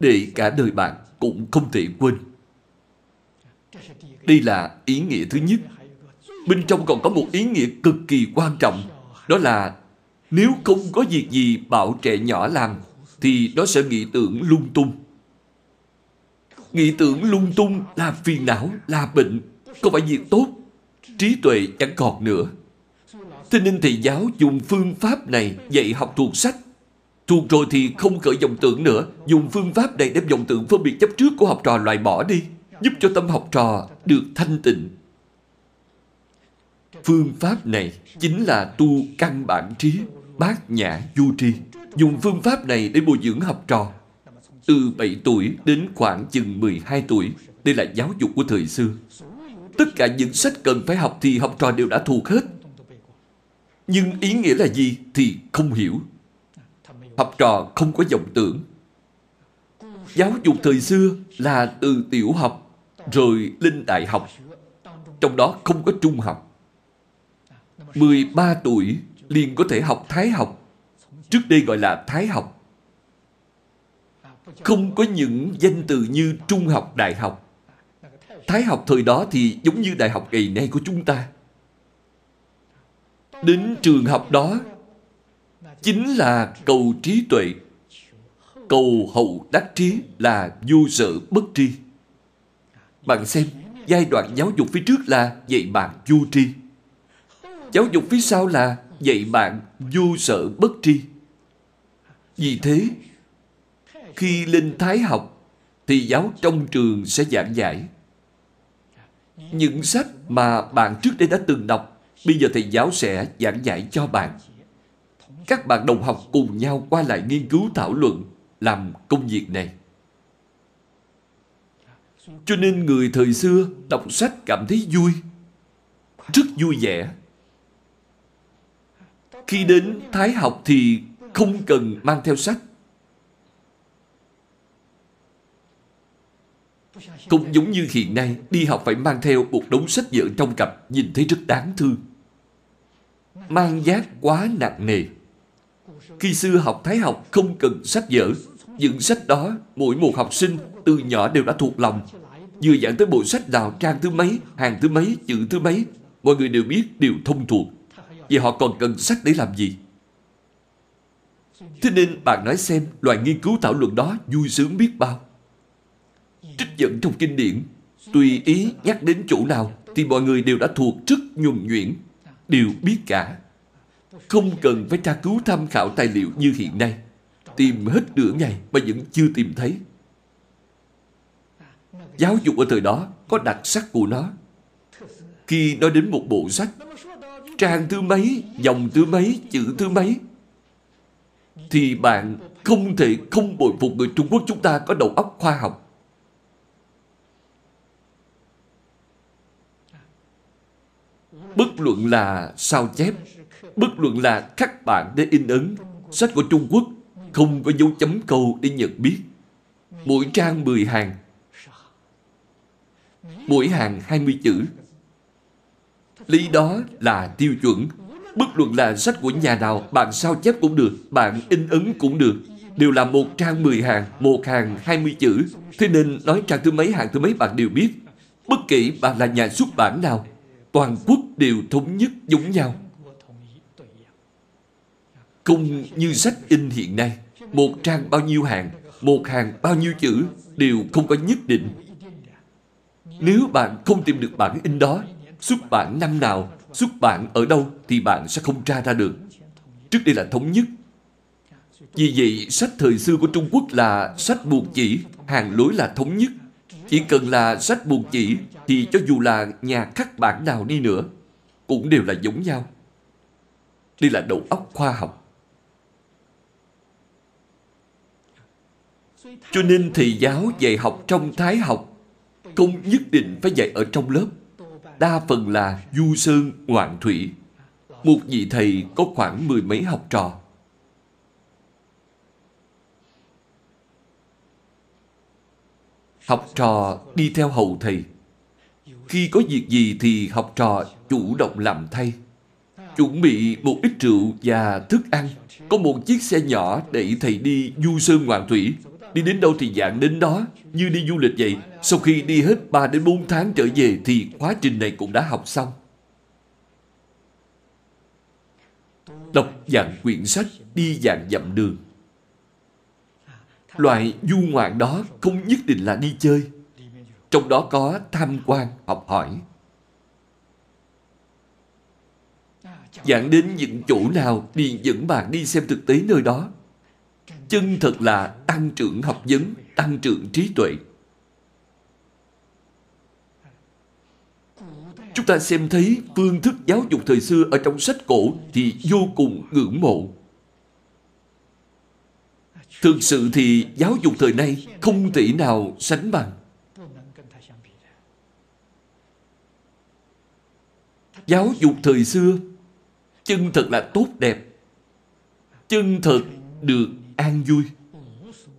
Để cả đời bạn cũng không thể quên. Đây là ý nghĩa thứ nhất. Bên trong còn có một ý nghĩa cực kỳ quan trọng. Đó là nếu không có việc gì bảo trẻ nhỏ làm thì nó sẽ nghĩ tưởng lung tung. Nghĩ tưởng lung tung là phiền não, là bệnh, không phải việc tốt. Trí tuệ chẳng còn nữa. Thế nên thầy giáo dùng phương pháp này dạy học thuộc sách. Thuộc rồi thì không khởi vọng tưởng nữa. Dùng phương pháp này đem vọng tưởng phân biệt chấp trước của học trò loại bỏ đi, giúp cho tâm học trò được thanh tịnh. Phương pháp này chính là tu căn bản trí, bát nhã vô tri. Dùng phương pháp này để bồi dưỡng học trò từ 7 tuổi đến khoảng chừng 12 tuổi. Đây là giáo dục của thời xưa. Tất cả những sách cần phải học thì học trò đều đã thuộc hết. Nhưng ý nghĩa là gì thì không hiểu. Học trò không có vọng tưởng. Giáo dục thời xưa là từ tiểu học rồi lên đại học. Trong đó không có trung học. 13 tuổi liền có thể học thái học. Trước đây gọi là thái học. Không có những danh từ như trung học, đại học. Thái học thời đó thì giống như đại học ngày nay của chúng ta. Đến trường học đó chính là cầu trí tuệ. Cầu hậu đắc trí là vô sở bất tri. Bạn xem, giai đoạn giáo dục phía trước là dạy bạn vô tri. Giáo dục phía sau là dạy bạn vô sở bất tri. Vì thế, khi lên thái học thì giáo trong trường sẽ giảng giải. Những sách mà bạn trước đây đã từng đọc, bây giờ thầy giáo sẽ giảng giải cho bạn. Các bạn đồng học cùng nhau qua lại nghiên cứu thảo luận, làm công việc này. Cho nên người thời xưa đọc sách cảm thấy vui, rất vui vẻ. Khi đến thái học thì không cần mang theo sách. Không giống như hiện nay, đi học phải mang theo một đống sách vở trong cặp, nhìn thấy rất đáng thương. Mang vác quá nặng nề. Khi xưa học thái học không cần sách vở. Những sách đó, mỗi một học sinh từ nhỏ đều đã thuộc lòng. Vừa giảng tới bộ sách nào, trang thứ mấy, hàng thứ mấy, chữ thứ mấy, mọi người đều biết, đều thông thuộc. Vậy họ còn cần sách để làm gì? Thế nên bạn nói xem, loại nghiên cứu thảo luận đó vui sướng biết bao. Trích dẫn trong kinh điển, tùy ý nhắc đến chỗ nào thì mọi người đều đã thuộc rất nhuần nhuyễn, đều biết cả. Không cần phải tra cứu tham khảo tài liệu như hiện nay. Tìm hết nửa ngày mà vẫn chưa tìm thấy. Giáo dục ở thời đó có đặc sắc của nó. Khi nói đến một bộ sách, trang thứ mấy, dòng thứ mấy, chữ thứ mấy, thì bạn không thể không bội phục người Trung Quốc chúng ta có đầu óc khoa học. Bất luận là sao chép, bất luận là khắc bản để in ấn, sách của Trung Quốc không có dấu chấm câu để nhận biết. Mỗi trang 10 hàng, mỗi hàng 20 chữ. Lý đó là tiêu chuẩn. Bất luận là sách của nhà nào, bạn sao chép cũng được, bạn in ấn cũng được, đều là một trang 10 hàng, một hàng 20 chữ. Thế nên nói trang thứ mấy, hàng thứ mấy bạn đều biết. Bất kể bạn là nhà xuất bản nào, toàn quốc đều thống nhất giống nhau. Không như sách in hiện nay, một trang bao nhiêu hàng, một hàng bao nhiêu chữ đều không có nhất định. Nếu bạn không tìm được bản in đó, xuất bản năm nào, xuất bản ở đâu thì bạn sẽ không tra ra được. Trước đây là thống nhất. Vì vậy, sách thời xưa của Trung Quốc là sách buồn chỉ, hàng lối là thống nhất. Chỉ cần là sách buồn chỉ thì cho dù là nhà khắc bản nào đi nữa cũng đều là giống nhau. Đây là đầu óc khoa học. Cho nên thầy giáo dạy học trong thái học không nhất định phải dạy ở trong lớp. Đa phần là du sơn ngoạn thủy. Một vị thầy có khoảng 10 mấy học trò. Học trò đi theo hầu thầy. Khi có việc gì thì học trò chủ động làm thay. Chuẩn bị một ít rượu và thức ăn. Có một chiếc xe nhỏ để thầy đi du sơn ngoạn thủy. Đi đến đâu thì dạng đến đó, như đi du lịch vậy. Sau khi đi hết 3 đến 4 tháng trở về thì quá trình này cũng đã học xong. Đọc dạng quyển sách, đi dạng dặm đường. Loại du ngoạn đó không nhất định là đi chơi. Trong đó có tham quan, học hỏi. Dạng đến những chỗ nào thì dẫn bạn đi xem thực tế nơi đó. Chân thật là tăng trưởng học vấn, tăng trưởng trí tuệ. Chúng ta xem thấy phương thức giáo dục thời xưa ở trong sách cổ thì vô cùng ngưỡng mộ. Thực sự thì giáo dục thời nay không thể nào sánh bằng. Giáo dục thời xưa chân thật là tốt đẹp, chân thật được an vui,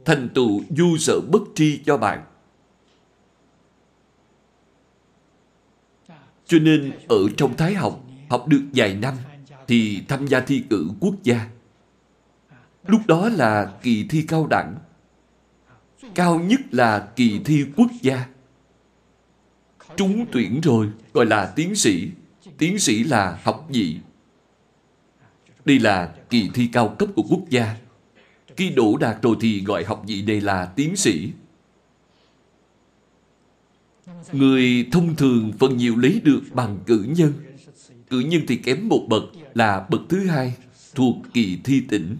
thành tựu du sở bất tri cho bạn. Cho nên ở trong thái học, học được vài năm thì tham gia thi cử quốc gia. Lúc đó là kỳ thi cao đẳng, cao nhất là kỳ thi quốc gia. Trúng tuyển rồi gọi là tiến sĩ. Tiến sĩ là học vị. Đây là kỳ thi cao cấp của quốc gia. Khi đỗ đạt rồi thì gọi học vị này là tiến sĩ. Người thông thường phần nhiều lấy được bằng cử nhân. Cử nhân thì kém một bậc, là bậc thứ hai, thuộc kỳ thi tỉnh.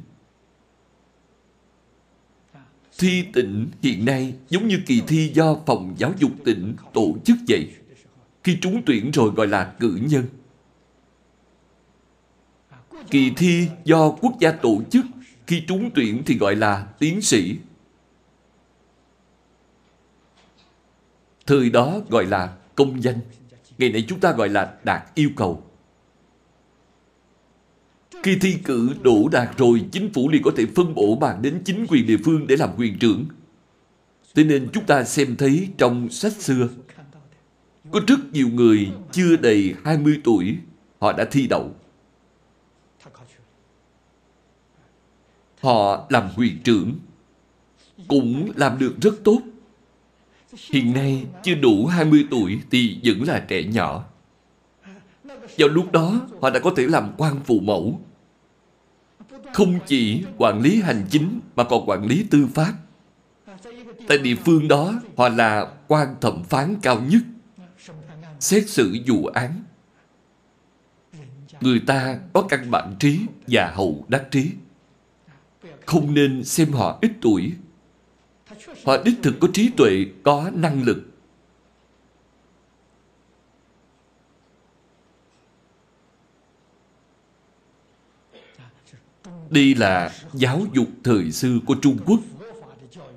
Thi tỉnh hiện nay giống như kỳ thi do phòng giáo dục tỉnh tổ chức vậy. Khi trúng tuyển rồi gọi là cử nhân. Kỳ thi do quốc gia tổ chức, khi trúng tuyển thì gọi là tiến sĩ. Thời đó gọi là công danh. Ngày nay chúng ta gọi là đạt yêu cầu. Khi thi cử đỗ đạt rồi, chính phủ liền có thể phân bổ bạn đến chính quyền địa phương để làm quyền trưởng. Thế nên chúng ta xem thấy trong sách xưa, có rất nhiều người chưa đầy 20 tuổi, họ đã thi đậu. Họ làm huyện trưởng, cũng làm được rất tốt. Hiện nay chưa đủ 20 tuổi thì vẫn là trẻ nhỏ. Vào lúc đó họ đã có thể làm quan phụ mẫu. Không chỉ quản lý hành chính mà còn quản lý tư pháp. Tại địa phương đó họ là quan thẩm phán cao nhất, xét xử vụ án. Người ta có căn bản trí và hậu đắc trí. Không nên xem họ ít tuổi. Họ đích thực có trí tuệ, có năng lực. Đây là giáo dục thời xưa của Trung Quốc.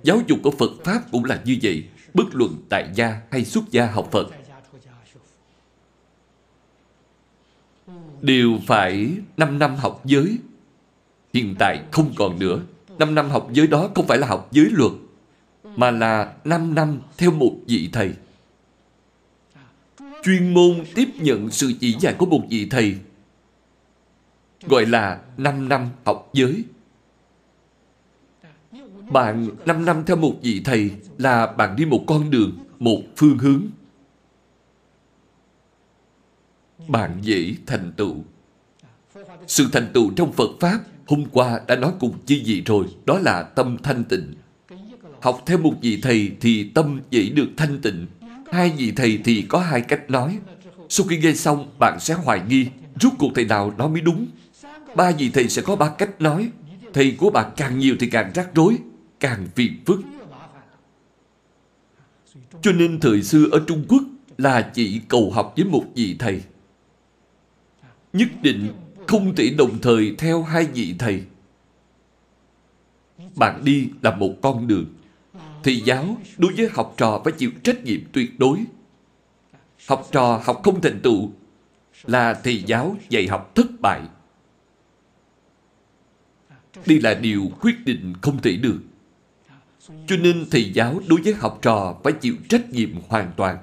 Giáo dục của Phật Pháp cũng là như vậy, bất luận tại gia hay xuất gia học Phật, đều phải 5 năm học giới. Hiện tại không còn nữa. 5 năm học giới đó không phải là học giới luật, mà là 5 năm theo một vị thầy. Chuyên môn tiếp nhận sự chỉ dạy của một vị thầy, gọi là 5 năm học giới. Bạn 5 năm theo một vị thầy là bạn đi một con đường, một phương hướng. Bạn dễ thành tựu. Sự thành tựu trong Phật Pháp, hôm qua đã nói cùng chi vị rồi, đó là tâm thanh tịnh. Học theo một vị thầy thì tâm dễ được thanh tịnh. Hai vị thầy thì có hai cách nói. Sau khi nghe xong, bạn sẽ hoài nghi, rốt cuộc thầy nào nói mới đúng. Ba vị thầy sẽ có 3 cách nói. Thầy của bạn càng nhiều thì càng rắc rối, càng phiền phức. Cho nên thời xưa ở Trung Quốc là chỉ cầu học với một vị thầy. Nhất định không thể đồng thời theo hai vị thầy. Bạn đi là một con đường, Thì giáo đối với học trò phải chịu trách nhiệm tuyệt đối. Học trò học không thành tựu là thầy giáo dạy học thất bại. Đây là điều quyết định không thể được. Cho nên thầy giáo đối với học trò phải chịu trách nhiệm hoàn toàn.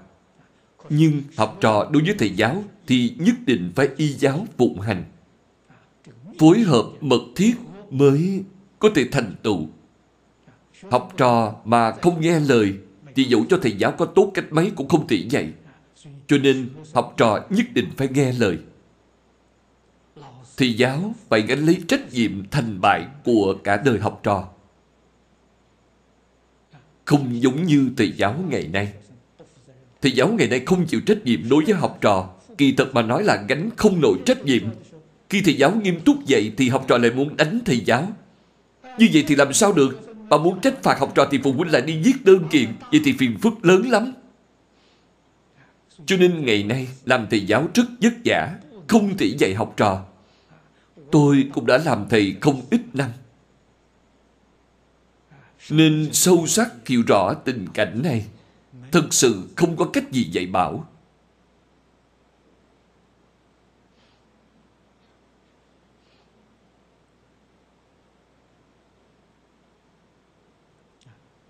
Nhưng học trò đối với thầy giáo thì nhất định phải y giáo phụng hành, phối hợp mật thiết mới có thể thành tựu. Học trò mà không nghe lời thì dẫu cho thầy giáo có tốt cách mấy cũng không thể dạy. Cho nên học trò nhất định phải nghe lời. Thầy giáo phải gánh lấy trách nhiệm thành bại của cả đời học trò. Không giống như thầy giáo ngày nay. Thầy giáo ngày nay không chịu trách nhiệm đối với học trò. Kỳ thật mà nói là gánh không nổi trách nhiệm. Khi thầy giáo nghiêm túc dạy thì học trò lại muốn đánh thầy giáo. Như vậy thì làm sao được? Mà muốn trách phạt học trò thì phụ huynh lại đi viết đơn kiện. Vậy thì phiền phức lớn lắm. Cho nên ngày nay làm thầy giáo rất vất vả, không thể dạy học trò. Tôi cũng đã làm thầy không ít năm, nên sâu sắc hiểu rõ tình cảnh này. Thật sự không có cách gì dạy bảo.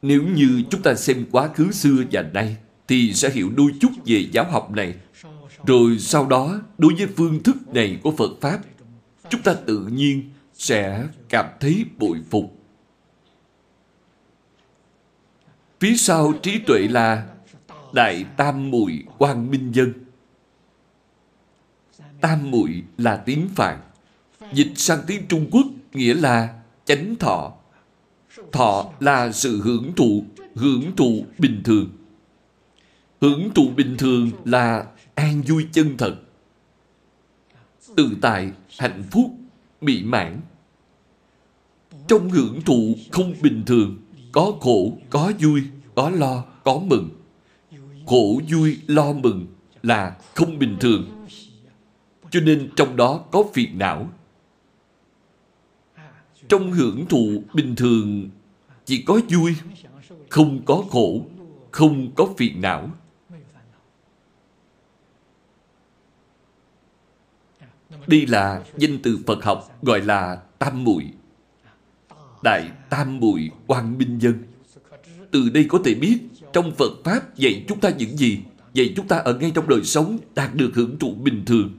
Nếu như chúng ta xem quá khứ xưa và nay thì sẽ hiểu đôi chút về giáo học này. Rồi sau đó đối với phương thức này của Phật Pháp, chúng ta tự nhiên sẽ cảm thấy bội phục. Phía sau trí tuệ là Đại Tam Muội Quang Minh Dân. Tam Muội là tiếng Phạn, dịch sang tiếng Trung Quốc nghĩa là chánh thọ. Thọ là sự hưởng thụ bình thường. Hưởng thụ bình thường là an vui chân thật, tự tại, hạnh phúc, mỹ mãn. Trong hưởng thụ không bình thường, có khổ, có vui, có lo, có mừng. Khổ, vui, lo, mừng là không bình thường. Cho nên trong đó có phiền não. Trong hưởng thụ bình thường chỉ có vui, không có khổ, không có phiền não. Đây là danh từ Phật học gọi là Tam Muội, Đại Tam Muội Quang Minh Dân. Từ đây có thể biết trong Phật Pháp dạy chúng ta những gì, dạy chúng ta ở ngay trong đời sống đạt được hưởng thụ bình thường.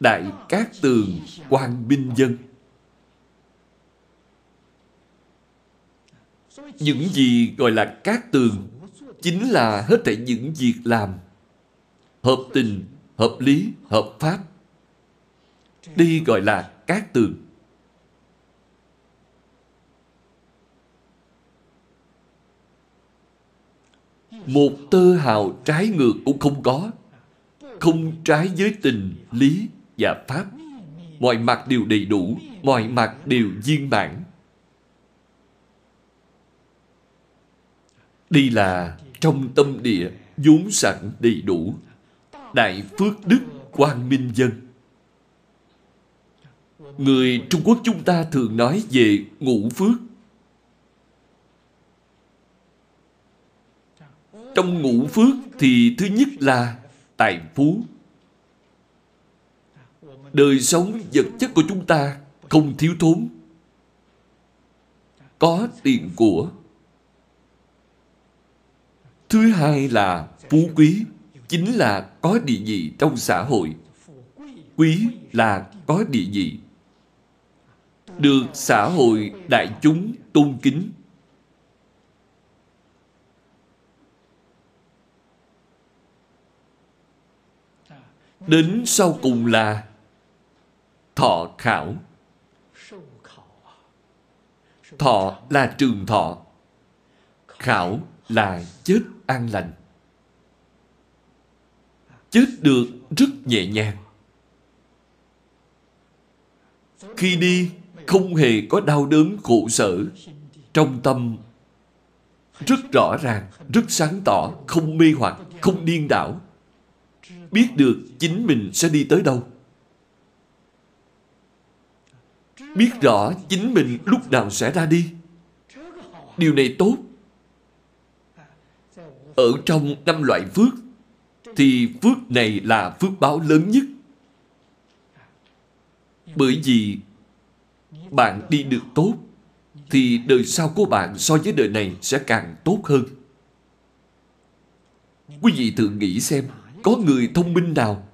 Đại Cát Tường Quang Minh Dân. Những gì gọi là cát tường chính là hết thảy những việc làm hợp tình, hợp lý, hợp pháp. Đây gọi là cát tường. Một tơ hào trái ngược cũng không có, không trái với tình, lý và pháp. Mọi mặt đều đầy đủ, mọi mặt đều viên mãn. Đây là trong tâm địa vốn sẵn đầy đủ, Đại Phước Đức Quang Minh Dân. Người Trung Quốc chúng ta thường nói về ngũ phước. Trong ngũ phước thì thứ nhất là tài phú. Đời sống vật chất của chúng ta không thiếu thốn, có tiền của. Thứ hai là phú quý, chính là có địa vị trong xã hội. Quý là có địa vị, được xã hội đại chúng tôn kính. Đến sau cùng là thọ khảo. Thọ là trường thọ, khảo là chết an lành. Chết được rất nhẹ nhàng, khi đi không hề có đau đớn khổ sở. Trong tâm rất rõ ràng, rất sáng tỏ, không mê hoặc, không điên đảo. Biết được chính mình sẽ đi tới đâu. biết rõ chính mình lúc nào sẽ ra đi. Điều này tốt. Ở trong 5 loại phước thì phước này là phước báo lớn nhất. Bởi vì bạn đi được tốt thì đời sau của bạn so với đời này sẽ càng tốt hơn. Quý vị thử nghĩ xem, có người thông minh nào,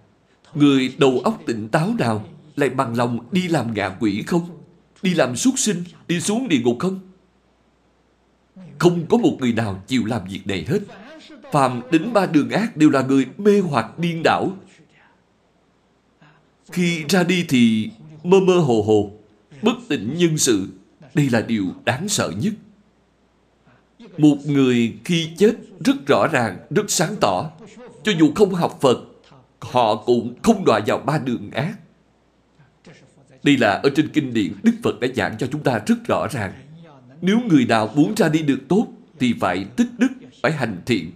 người đầu óc tỉnh táo nào lại bằng lòng đi làm ngạ quỷ không? Đi làm súc sinh, đi xuống địa ngục không? Không có một người nào chịu làm việc này hết. Phàm đến 3 đường ác đều là người mê hoặc điên đảo. Khi ra đi thì mơ mơ hồ hồ, bất tỉnh nhân sự. Đây là điều đáng sợ nhất. Một người khi chết rất rõ ràng, rất sáng tỏ. Cho dù không học Phật, họ cũng không đọa vào 3 đường ác. Đây là ở trên kinh điển Đức Phật đã giảng cho chúng ta rất rõ ràng. Nếu người nào muốn ra đi được tốt thì phải tích đức, phải hành thiện.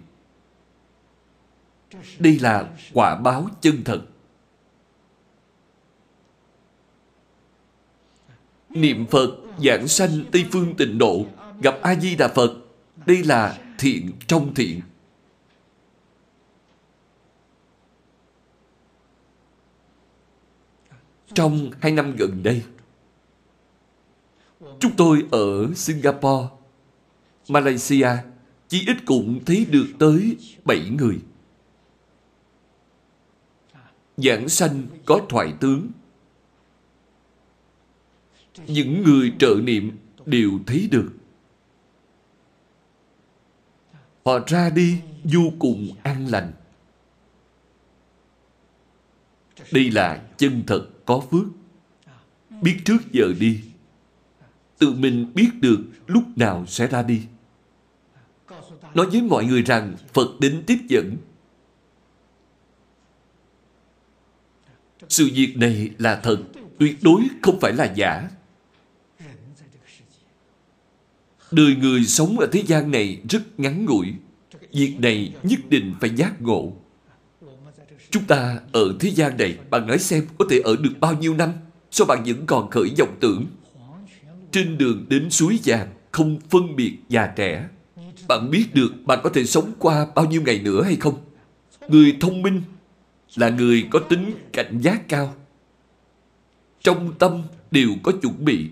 Đây là quả báo chân thật. Niệm Phật giảng sanh Tây Phương Tịnh Độ, gặp A Di Đà Phật, đây là thiện trong thiện. Trong 2 năm gần đây, chúng tôi ở Singapore, Malaysia, chỉ ít cũng thấy được tới 7 người. Giảng sanh có thoại tướng. Những người trợ niệm đều thấy được. Họ ra đi vô cùng an lành. Đây là chân thật có phước. Biết trước giờ đi, tự mình biết được lúc nào sẽ ra đi. Nói với mọi người rằng Phật đến tiếp dẫn. Sự việc này là thật, tuyệt đối không phải là giả. Đời người sống ở thế gian này rất ngắn ngủi. Việc này nhất định phải giác ngộ. Chúng ta ở thế gian này, bạn nói xem có thể ở được bao nhiêu năm, sao bạn vẫn còn khởi vọng tưởng. Trên đường đến suối vàng, không phân biệt già trẻ. Bạn biết được bạn có thể sống qua bao nhiêu ngày nữa hay không? Người thông minh là người có tính cảnh giác cao. Trong tâm đều có chuẩn bị.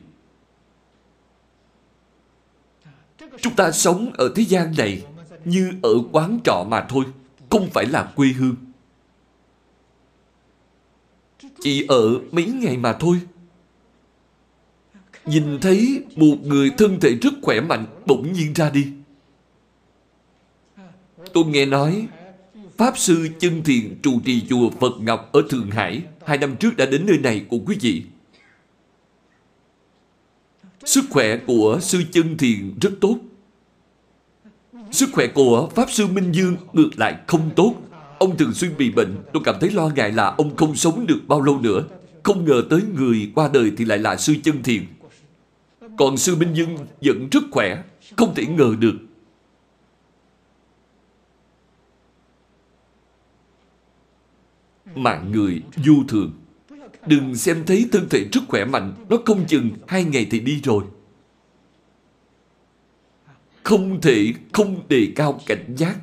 Chúng ta sống ở thế gian này như ở quán trọ mà thôi, không phải là quê hương. Chỉ ở mấy ngày mà thôi. Nhìn thấy một người thân thể rất khỏe mạnh bỗng nhiên ra đi. Tôi nghe nói Pháp Sư Chân Thiền trụ trì chùa Phật Ngọc ở Thượng Hải 2 năm trước đã đến nơi này của quý vị. Sức khỏe của Sư Chân Thiền rất tốt. Sức khỏe của Pháp Sư Minh Dương ngược lại không tốt. Ông thường xuyên bị bệnh. Tôi cảm thấy lo ngại là ông không sống được bao lâu nữa. Không ngờ tới người qua đời thì lại là Sư Chân Thiền. Còn Sư Minh Dương vẫn rất khỏe. Không thể ngờ được. Mạng người vô thường. Đừng xem thấy thân thể rất khỏe mạnh, nó không chừng 2 ngày thì đi rồi. Không thể không đề cao cảnh giác.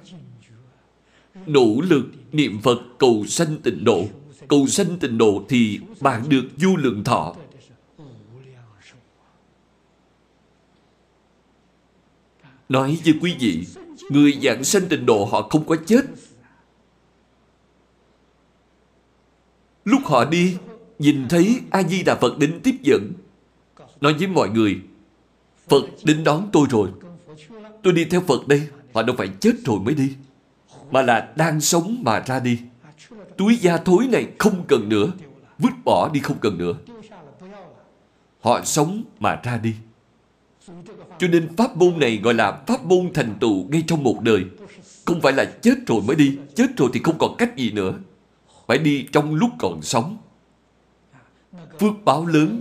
Nỗ lực niệm Phật cầu sanh Tịnh Độ. Cầu sanh Tịnh Độ thì bạn được vô lượng thọ. Nói với quý vị, người giảng sanh Tịnh Độ họ không có chết. Lúc họ đi, nhìn thấy A-di-đà Phật đến tiếp dẫn. Nói với mọi người, Phật đến đón tôi rồi. Tôi đi theo Phật đây. Họ đâu phải chết rồi mới đi, mà là đang sống mà ra đi. Túi da thối này không cần nữa, vứt bỏ đi không cần nữa. Họ sống mà ra đi. Cho nên pháp môn này gọi là pháp môn thành tựu ngay trong một đời. Không phải là chết rồi mới đi. Chết rồi thì không còn cách gì nữa. Phải đi trong lúc còn sống. Phước báo lớn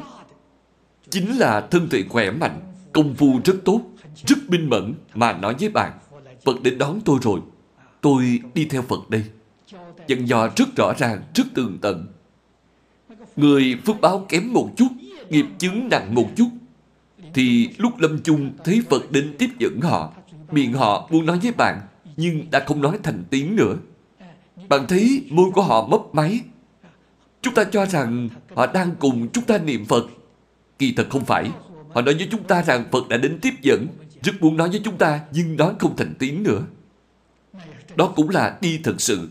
chính là thân thể khỏe mạnh, công phu rất tốt, rất minh mẫn mà nói với bạn, Phật đến đón tôi rồi, tôi đi theo Phật đây. Dặn dò rất rõ ràng, rất tường tận. Người phước báo kém một chút nghiệp chướng nặng một chút, thì lúc lâm chung thấy Phật đến tiếp dẫn họ, miệng họ muốn nói với bạn, nhưng đã không nói thành tiếng nữa. Bạn thấy môi của họ mấp máy. Chúng ta cho rằng họ đang cùng chúng ta niệm Phật. Kỳ thật không phải. Họ nói với chúng ta rằng Phật đã đến tiếp dẫn, rất muốn nói với chúng ta, nhưng nói không thành tiếng nữa. Đó cũng là đi thật sự.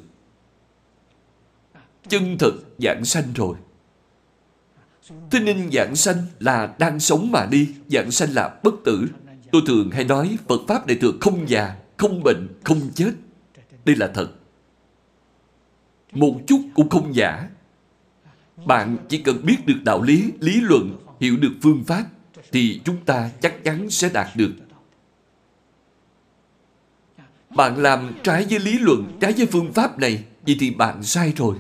Chân thật vãng sanh rồi. Thế nên vãng sanh là đang sống mà đi, vãng sanh là bất tử. Tôi thường hay nói Phật Pháp Đại Thừa không già, không bệnh, không chết. Đây là thật. Một chút cũng không giả. Bạn chỉ cần biết được đạo lý, lý luận, hiểu được phương pháp, thì chúng ta chắc chắn sẽ đạt được. Bạn làm trái với lý luận, trái với phương pháp này, vậy thì bạn sai rồi.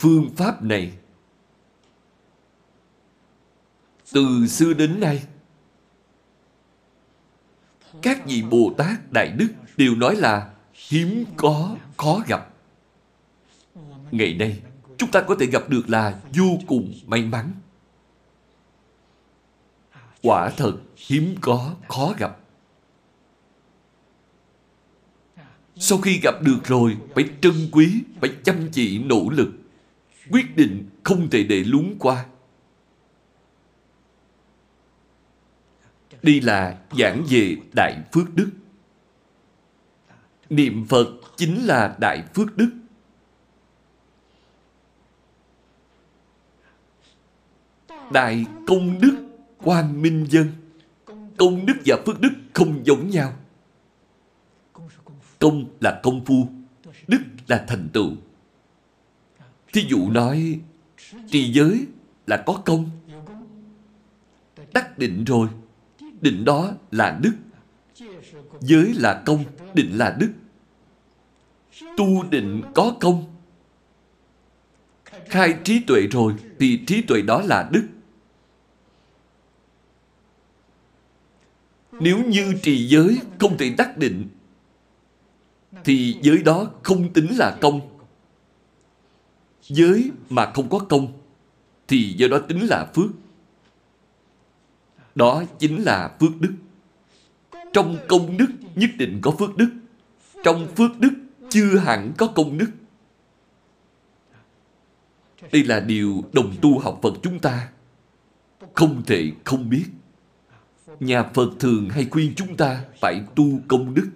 Phương pháp này từ xưa đến nay, các vị Bồ Tát Đại Đức đều nói là hiếm có, khó gặp. Ngày nay, chúng ta có thể gặp được là vô cùng may mắn. Quả thật, hiếm có, khó gặp. Sau khi gặp được rồi, phải trân quý, phải chăm chỉ nỗ lực. Quyết định không thể để lún qua. Đây là giảng về Đại Phước Đức. Niệm Phật chính là Đại Phước Đức. Đại Công Đức Quang Minh Dân. Công đức và phước đức không giống nhau. Công là công phu, đức là thành tựu. Thí dụ nói, trì giới là có công. Đắc định rồi, định đó là đức. Giới là công, định là đức. Tu định có công. Khai trí tuệ rồi, thì trí tuệ đó là đức. Nếu như trì giới không thể đắc định, thì giới đó không tính là công. Giới mà không có công, thì do đó tính là phước. Đó chính là phước đức. Trong công đức nhất định có phước đức. Trong phước đức chưa hẳn có công đức. Đây là điều đồng tu học Phật chúng ta không thể không biết. Nhà Phật thường hay khuyên chúng ta phải tu công đức.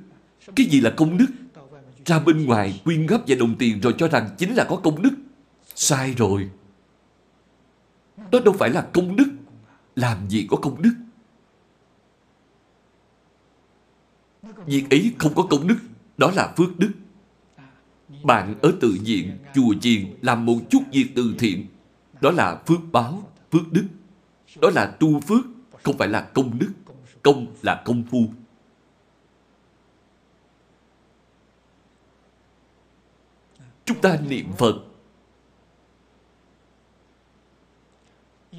Cái gì là công đức? Ra bên ngoài quyên góp vài đồng tiền rồi cho rằng chính là có công đức. Sai rồi. Đó đâu phải là công đức. Làm gì có công đức? Việc ấy không có công đức, đó là phước đức. Bạn ở tự viện, chùa chiền làm một chút việc từ thiện, đó là phước báo, phước đức. Đó là tu phước, không phải là công đức. Công là công phu. Chúng ta niệm Phật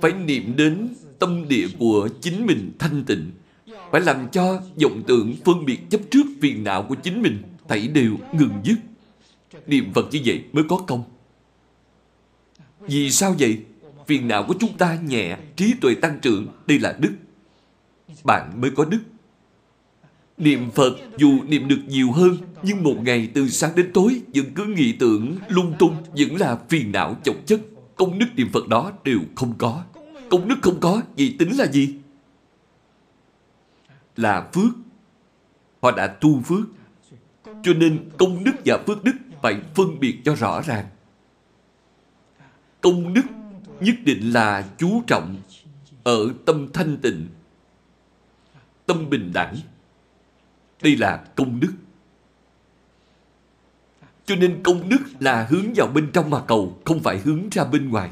phải niệm đến tâm địa của chính mình thanh tịnh. Phải làm cho vọng tưởng phân biệt chấp trước phiền não của chính mình thảy đều ngừng dứt. Niệm Phật như vậy mới có công. Vì sao vậy? Phiền não của chúng ta nhẹ, trí tuệ tăng trưởng, đây là đức. Bạn mới có đức. Niệm Phật dù niệm được nhiều hơn, nhưng một ngày từ sáng đến tối vẫn cứ nghĩ tưởng lung tung, vẫn là phiền não chồng chất. Công đức niệm Phật đó đều không có. Công đức không có, vậy tính là gì? Là phước. Họ đã tu phước. Cho nên công đức và phước đức phải phân biệt cho rõ ràng. Công đức nhất định là chú trọng ở tâm thanh tịnh, tâm bình đẳng. Đây là công đức. Cho nên công đức là hướng vào bên trong mà cầu, không phải hướng ra bên ngoài.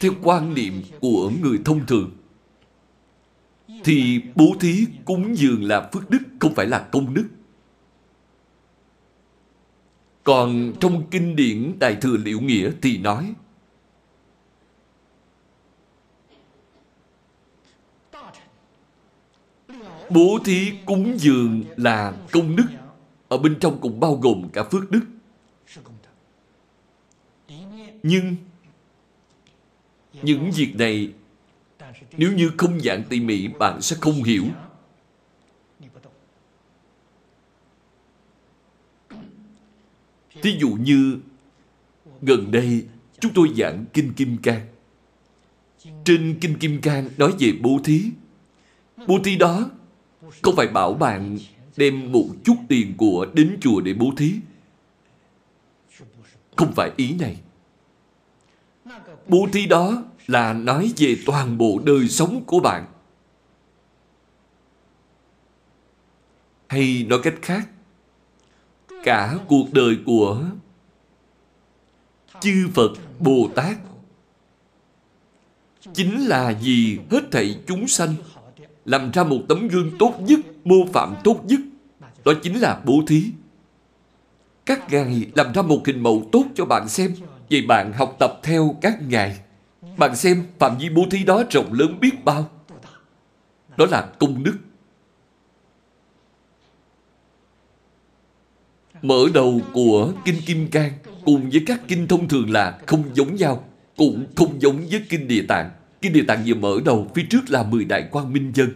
Theo quan niệm của người thông thường, thì bố thí cúng dường là phước đức, không phải là công đức. Còn trong kinh điển Đại Thừa Liễu Nghĩa thì nói, bố thí cúng dường là công đức, ở bên trong cũng bao gồm cả phước đức. Nhưng những việc này nếu như không giảng tỉ mỉ, bạn sẽ không hiểu. Thí dụ như gần đây chúng tôi giảng Kinh Kim Cang. Trên Kinh Kim Cang nói về bố thí. Bố thí đó không phải bảo bạn đem một chút tiền của đến chùa để bố thí. Không phải ý này. Bố thí đó là nói về toàn bộ đời sống của bạn. Hay nói cách khác, cả cuộc đời của chư Phật, Bồ Tát chính là vì hết thảy chúng sanh làm ra một tấm gương tốt nhất, mô phạm tốt nhất. Đó chính là bố thí. Các ngài làm ra một hình mẫu tốt cho bạn xem. Vậy bạn học tập theo các ngài. Bạn xem phạm vi bố thí đó rộng lớn biết bao. Đó là công đức. Mở đầu của Kinh Kim Cang cùng với các kinh thông thường là không giống nhau, cũng không giống với Kinh Địa Tạng. Kinh Địa Tạng vừa mở đầu, phía trước là 10 đại quang minh dân.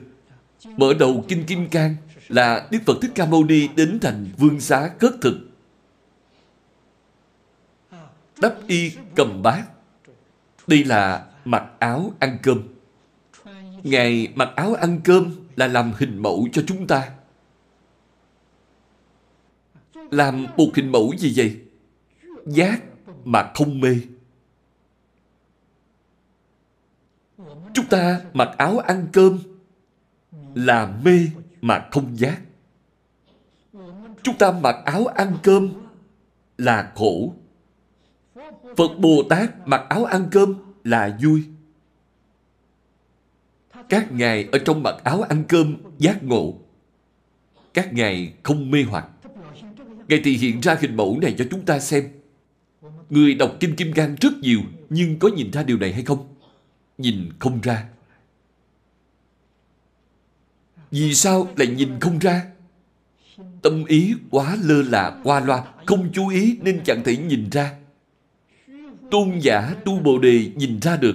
Mở đầu Kinh Kim Cang là Đức Phật Thích Ca Mâu Ni đến thành Vương Xá khất thực, đắp y cầm bát. Đây là mặc áo ăn cơm. Ngài mặc áo ăn cơm là làm hình mẫu cho chúng ta. Làm một hình mẫu gì vậy? Giác mà không mê. Chúng ta mặc áo ăn cơm là mê mà không giác. Chúng ta mặc áo ăn cơm là khổ. Phật Bồ Tát mặc áo ăn cơm là vui. Các ngài ở trong mặc áo ăn cơm giác ngộ. Các ngài không mê hoặc. Ngài thì hiện ra hình mẫu này cho chúng ta xem. Người đọc Kinh Kim Cang rất nhiều, nhưng có nhìn ra điều này hay không? Nhìn không ra. Vì sao lại nhìn không ra? Tâm ý quá lơ là, qua loa, không chú ý nên chẳng thể nhìn ra. Tôn giả Tu Bồ Đề nhìn ra được,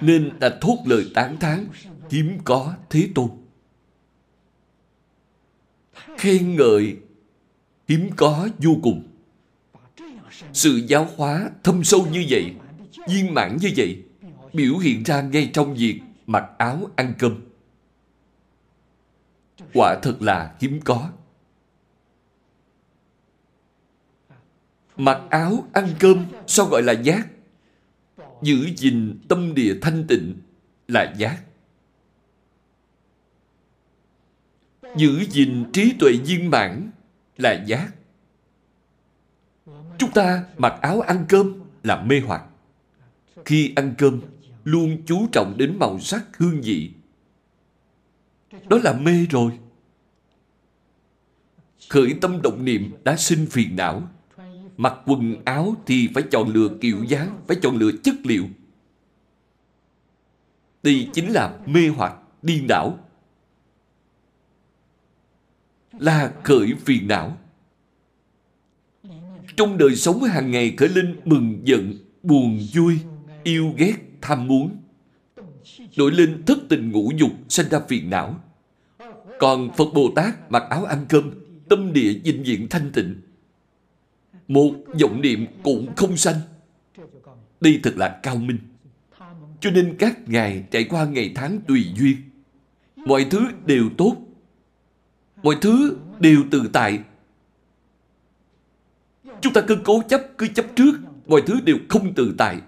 nên đã thốt lời tán thán hiếm có Thế Tôn, khen ngợi hiếm có vô cùng. Sự giáo hóa thâm sâu như vậy, viên mãn như vậy, biểu hiện ra ngay trong việc mặc áo ăn cơm. Quả thật là hiếm có. Mặc áo ăn cơm sao gọi là giác? Giữ gìn tâm địa thanh tịnh là giác. Giữ gìn trí tuệ viên mãn là giác. Chúng ta mặc áo ăn cơm là mê hoặc. Khi ăn cơm luôn chú trọng đến màu sắc hương vị. Đó là mê rồi. Khởi tâm động niệm đã sinh phiền não. Mặc quần áo thì phải chọn lựa kiểu dáng, phải chọn lựa chất liệu. Đây chính là mê hoặc, điên đảo, là khởi phiền não. Trong đời sống hàng ngày khởi lên mừng giận, buồn vui, yêu ghét, tham muốn, nổi lên thất tình ngũ dục, sinh ra phiền não. Còn Phật Bồ Tát mặc áo ăn cơm, tâm địa vinh viễn thanh tịnh, một vọng niệm cũng không sanh. Đây thật là cao minh. Cho nên các ngài trải qua ngày tháng tùy duyên, mọi thứ đều tốt, mọi thứ đều tự tại. Chúng ta cứ cố chấp, cứ chấp trước, mọi thứ đều không tự tại.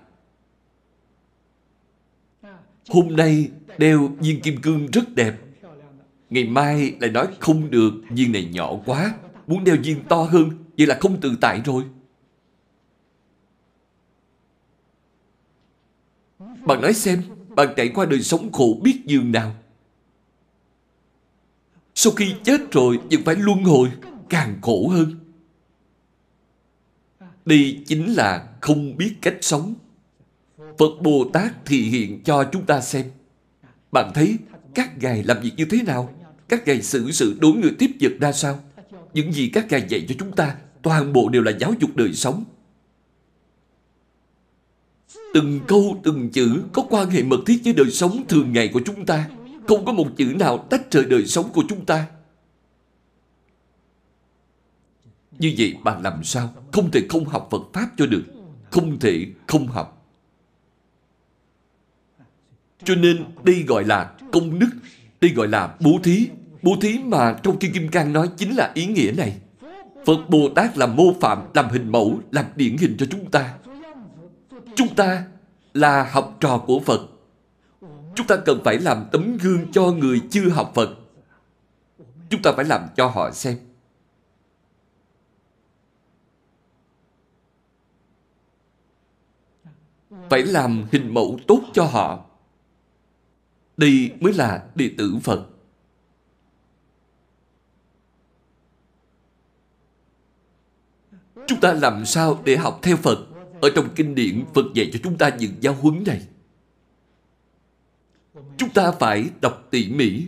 Hôm nay đeo viên kim cương rất đẹp, ngày mai lại nói không được, viên này nhỏ quá, muốn đeo viên to hơn, vậy là không tự tại rồi. Bạn nói xem, bạn trải qua đời sống khổ biết dường nào. Sau khi chết rồi vẫn phải luân hồi, càng khổ hơn. Đây chính là không biết cách sống. Phật Bồ Tát thị hiện cho chúng ta xem. Bạn thấy các ngài làm việc như thế nào? các ngài xử sự đối người tiếp vật ra sao? Những gì các ngài dạy cho chúng ta, toàn bộ đều là giáo dục đời sống. Từng câu, từng chữ có quan hệ mật thiết với đời sống thường ngày của chúng ta. Không có một chữ nào tách rời đời sống của chúng ta. Như vậy bạn làm sao? Không thể không học Phật Pháp cho được. Không thể không học. Cho nên đây gọi là công đức. Đây gọi là bố thí. Bố thí mà trong Kinh Kim Cang nói chính là ý nghĩa này. Phật Bồ Tát làm mô phạm, làm hình mẫu, làm điển hình cho chúng ta. Chúng ta là học trò của Phật. Chúng ta cần phải làm tấm gương cho người chưa học Phật. Chúng ta phải làm cho họ xem. Phải làm hình mẫu tốt cho họ. Đây mới là đệ tử Phật. Chúng ta làm sao để học theo Phật? Ở trong kinh điển, Phật dạy cho chúng ta những giáo huấn này. Chúng ta phải đọc tỉ mỉ.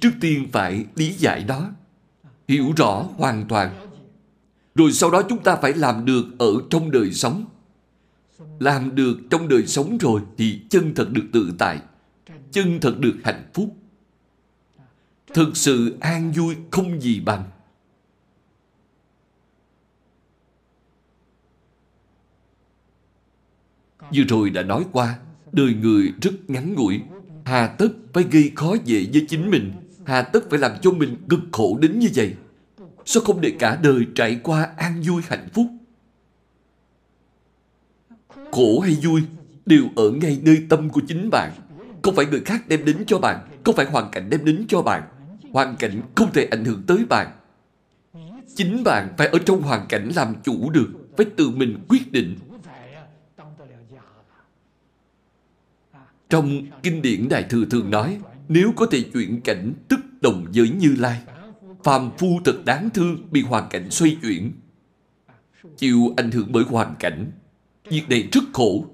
Trước tiên phải lý giải đó, hiểu rõ hoàn toàn. Rồi sau đó chúng ta phải làm được ở trong đời sống. Làm được trong đời sống rồi thì chân thật được tự tại, chân thật được hạnh phúc, thực sự an vui không gì bằng. Như rồi đã nói qua, đời người rất ngắn ngủi, hà tất phải gây khó dễ với chính mình, hà tất phải làm cho mình cực khổ đến như vậy. Sao không để cả đời trải qua an vui hạnh phúc? Khổ hay vui đều ở ngay nơi tâm của chính bạn. Không phải người khác đem đến cho bạn, không phải hoàn cảnh đem đến cho bạn. Hoàn cảnh không thể ảnh hưởng tới bạn. Chính bạn phải ở trong hoàn cảnh làm chủ được, phải tự mình quyết định. Trong kinh điển Đại Thừa thường nói, nếu có thể chuyển cảnh tức đồng với Như Lai. Phàm phu thật đáng thương bị hoàn cảnh xoay chuyển, chịu ảnh hưởng bởi hoàn cảnh. Việc này rất khổ.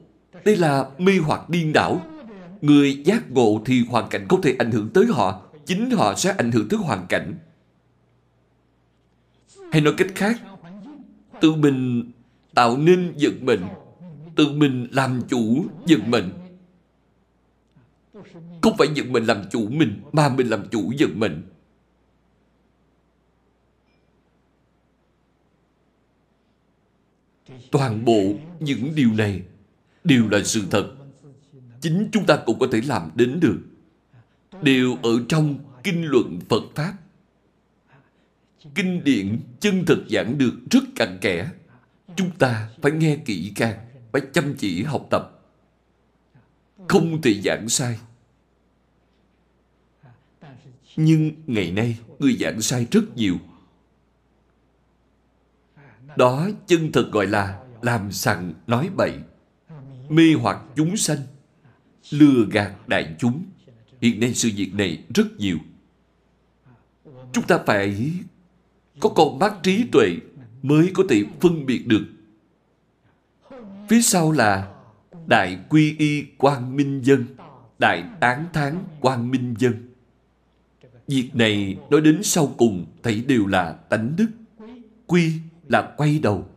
Đây là mê hoặc điên đảo. Người giác ngộ thì hoàn cảnh không thể ảnh hưởng tới họ, chính họ sẽ ảnh hưởng tới hoàn cảnh. Hay nói cách khác, tự mình tạo nên vận mệnh, tự mình làm chủ vận mệnh. Không phải vận mệnh làm chủ mình, mà mình làm chủ vận mệnh. Toàn bộ những điều này đều là sự thật. Chính chúng ta cũng có thể làm đến được. Đều ở trong kinh luận Phật Pháp. Kinh điển chân thực giảng được rất cặn kẽ. Chúng ta phải nghe kỹ càng, phải chăm chỉ học tập. Không thể giảng sai. Nhưng ngày nay người giảng sai rất nhiều. Đó chân thật gọi là làm sằng nói bậy, mê hoặc chúng sanh, lừa gạt đại chúng. Hiện nay sự việc này rất nhiều. Chúng ta phải có con mắt trí tuệ mới có thể phân biệt được. Phía sau là đại quy y quang minh dân, đại tán thán quang minh dân. Việc này nói đến sau cùng thấy đều là tánh đức. Quy là quay đầu.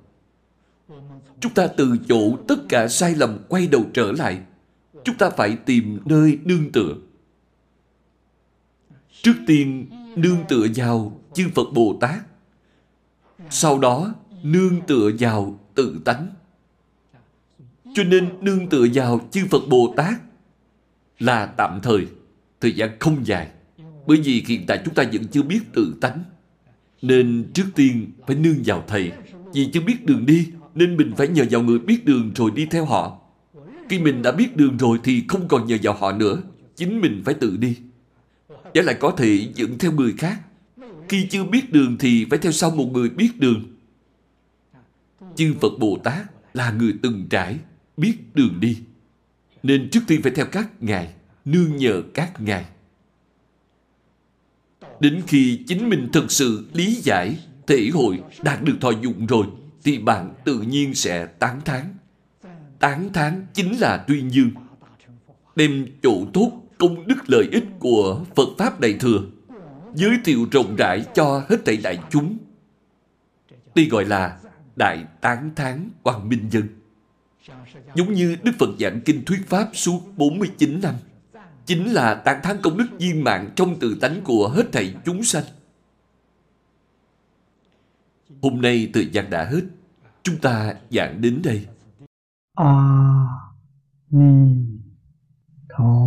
Chúng ta từ chỗ tất cả sai lầm quay đầu trở lại. Chúng ta phải tìm nơi nương tựa. Trước tiên nương tựa vào chư Phật Bồ Tát. Sau đó nương tựa vào tự tánh. Cho nên nương tựa vào chư Phật Bồ Tát là tạm thời, thời gian không dài. Bởi vì hiện tại chúng ta vẫn chưa biết tự tánh, nên trước tiên phải nương vào Thầy. Vì chưa biết đường đi, nên mình phải nhờ vào người biết đường rồi đi theo họ. Khi mình đã biết đường rồi thì không còn nhờ vào họ nữa, chính mình phải tự đi. Giả lại có thể dẫn theo người khác. Khi chưa biết đường thì phải theo sau một người biết đường. Chư Phật Bồ Tát là người từng trải, biết đường đi, nên trước tiên phải theo các ngài, nương nhờ các ngài. Đến khi chính mình thực sự lý giải, thể hội, đạt được thọ dụng rồi thì bạn tự nhiên sẽ tán thán. Tán thán chính là tuyên dương, đem chỗ tốt công đức lợi ích của Phật Pháp Đại Thừa giới thiệu rộng rãi cho hết thảy đại chúng. Đây gọi là đại tán thán quang minh dân. Giống như Đức Phật giảng kinh thuyết pháp suốt 49 năm, chính là tán thán công đức viên mãn trong tự tánh của hết thảy chúng sanh. Hôm nay thời gian đã hết, chúng ta giảng đến đây. A Di Đà Phật.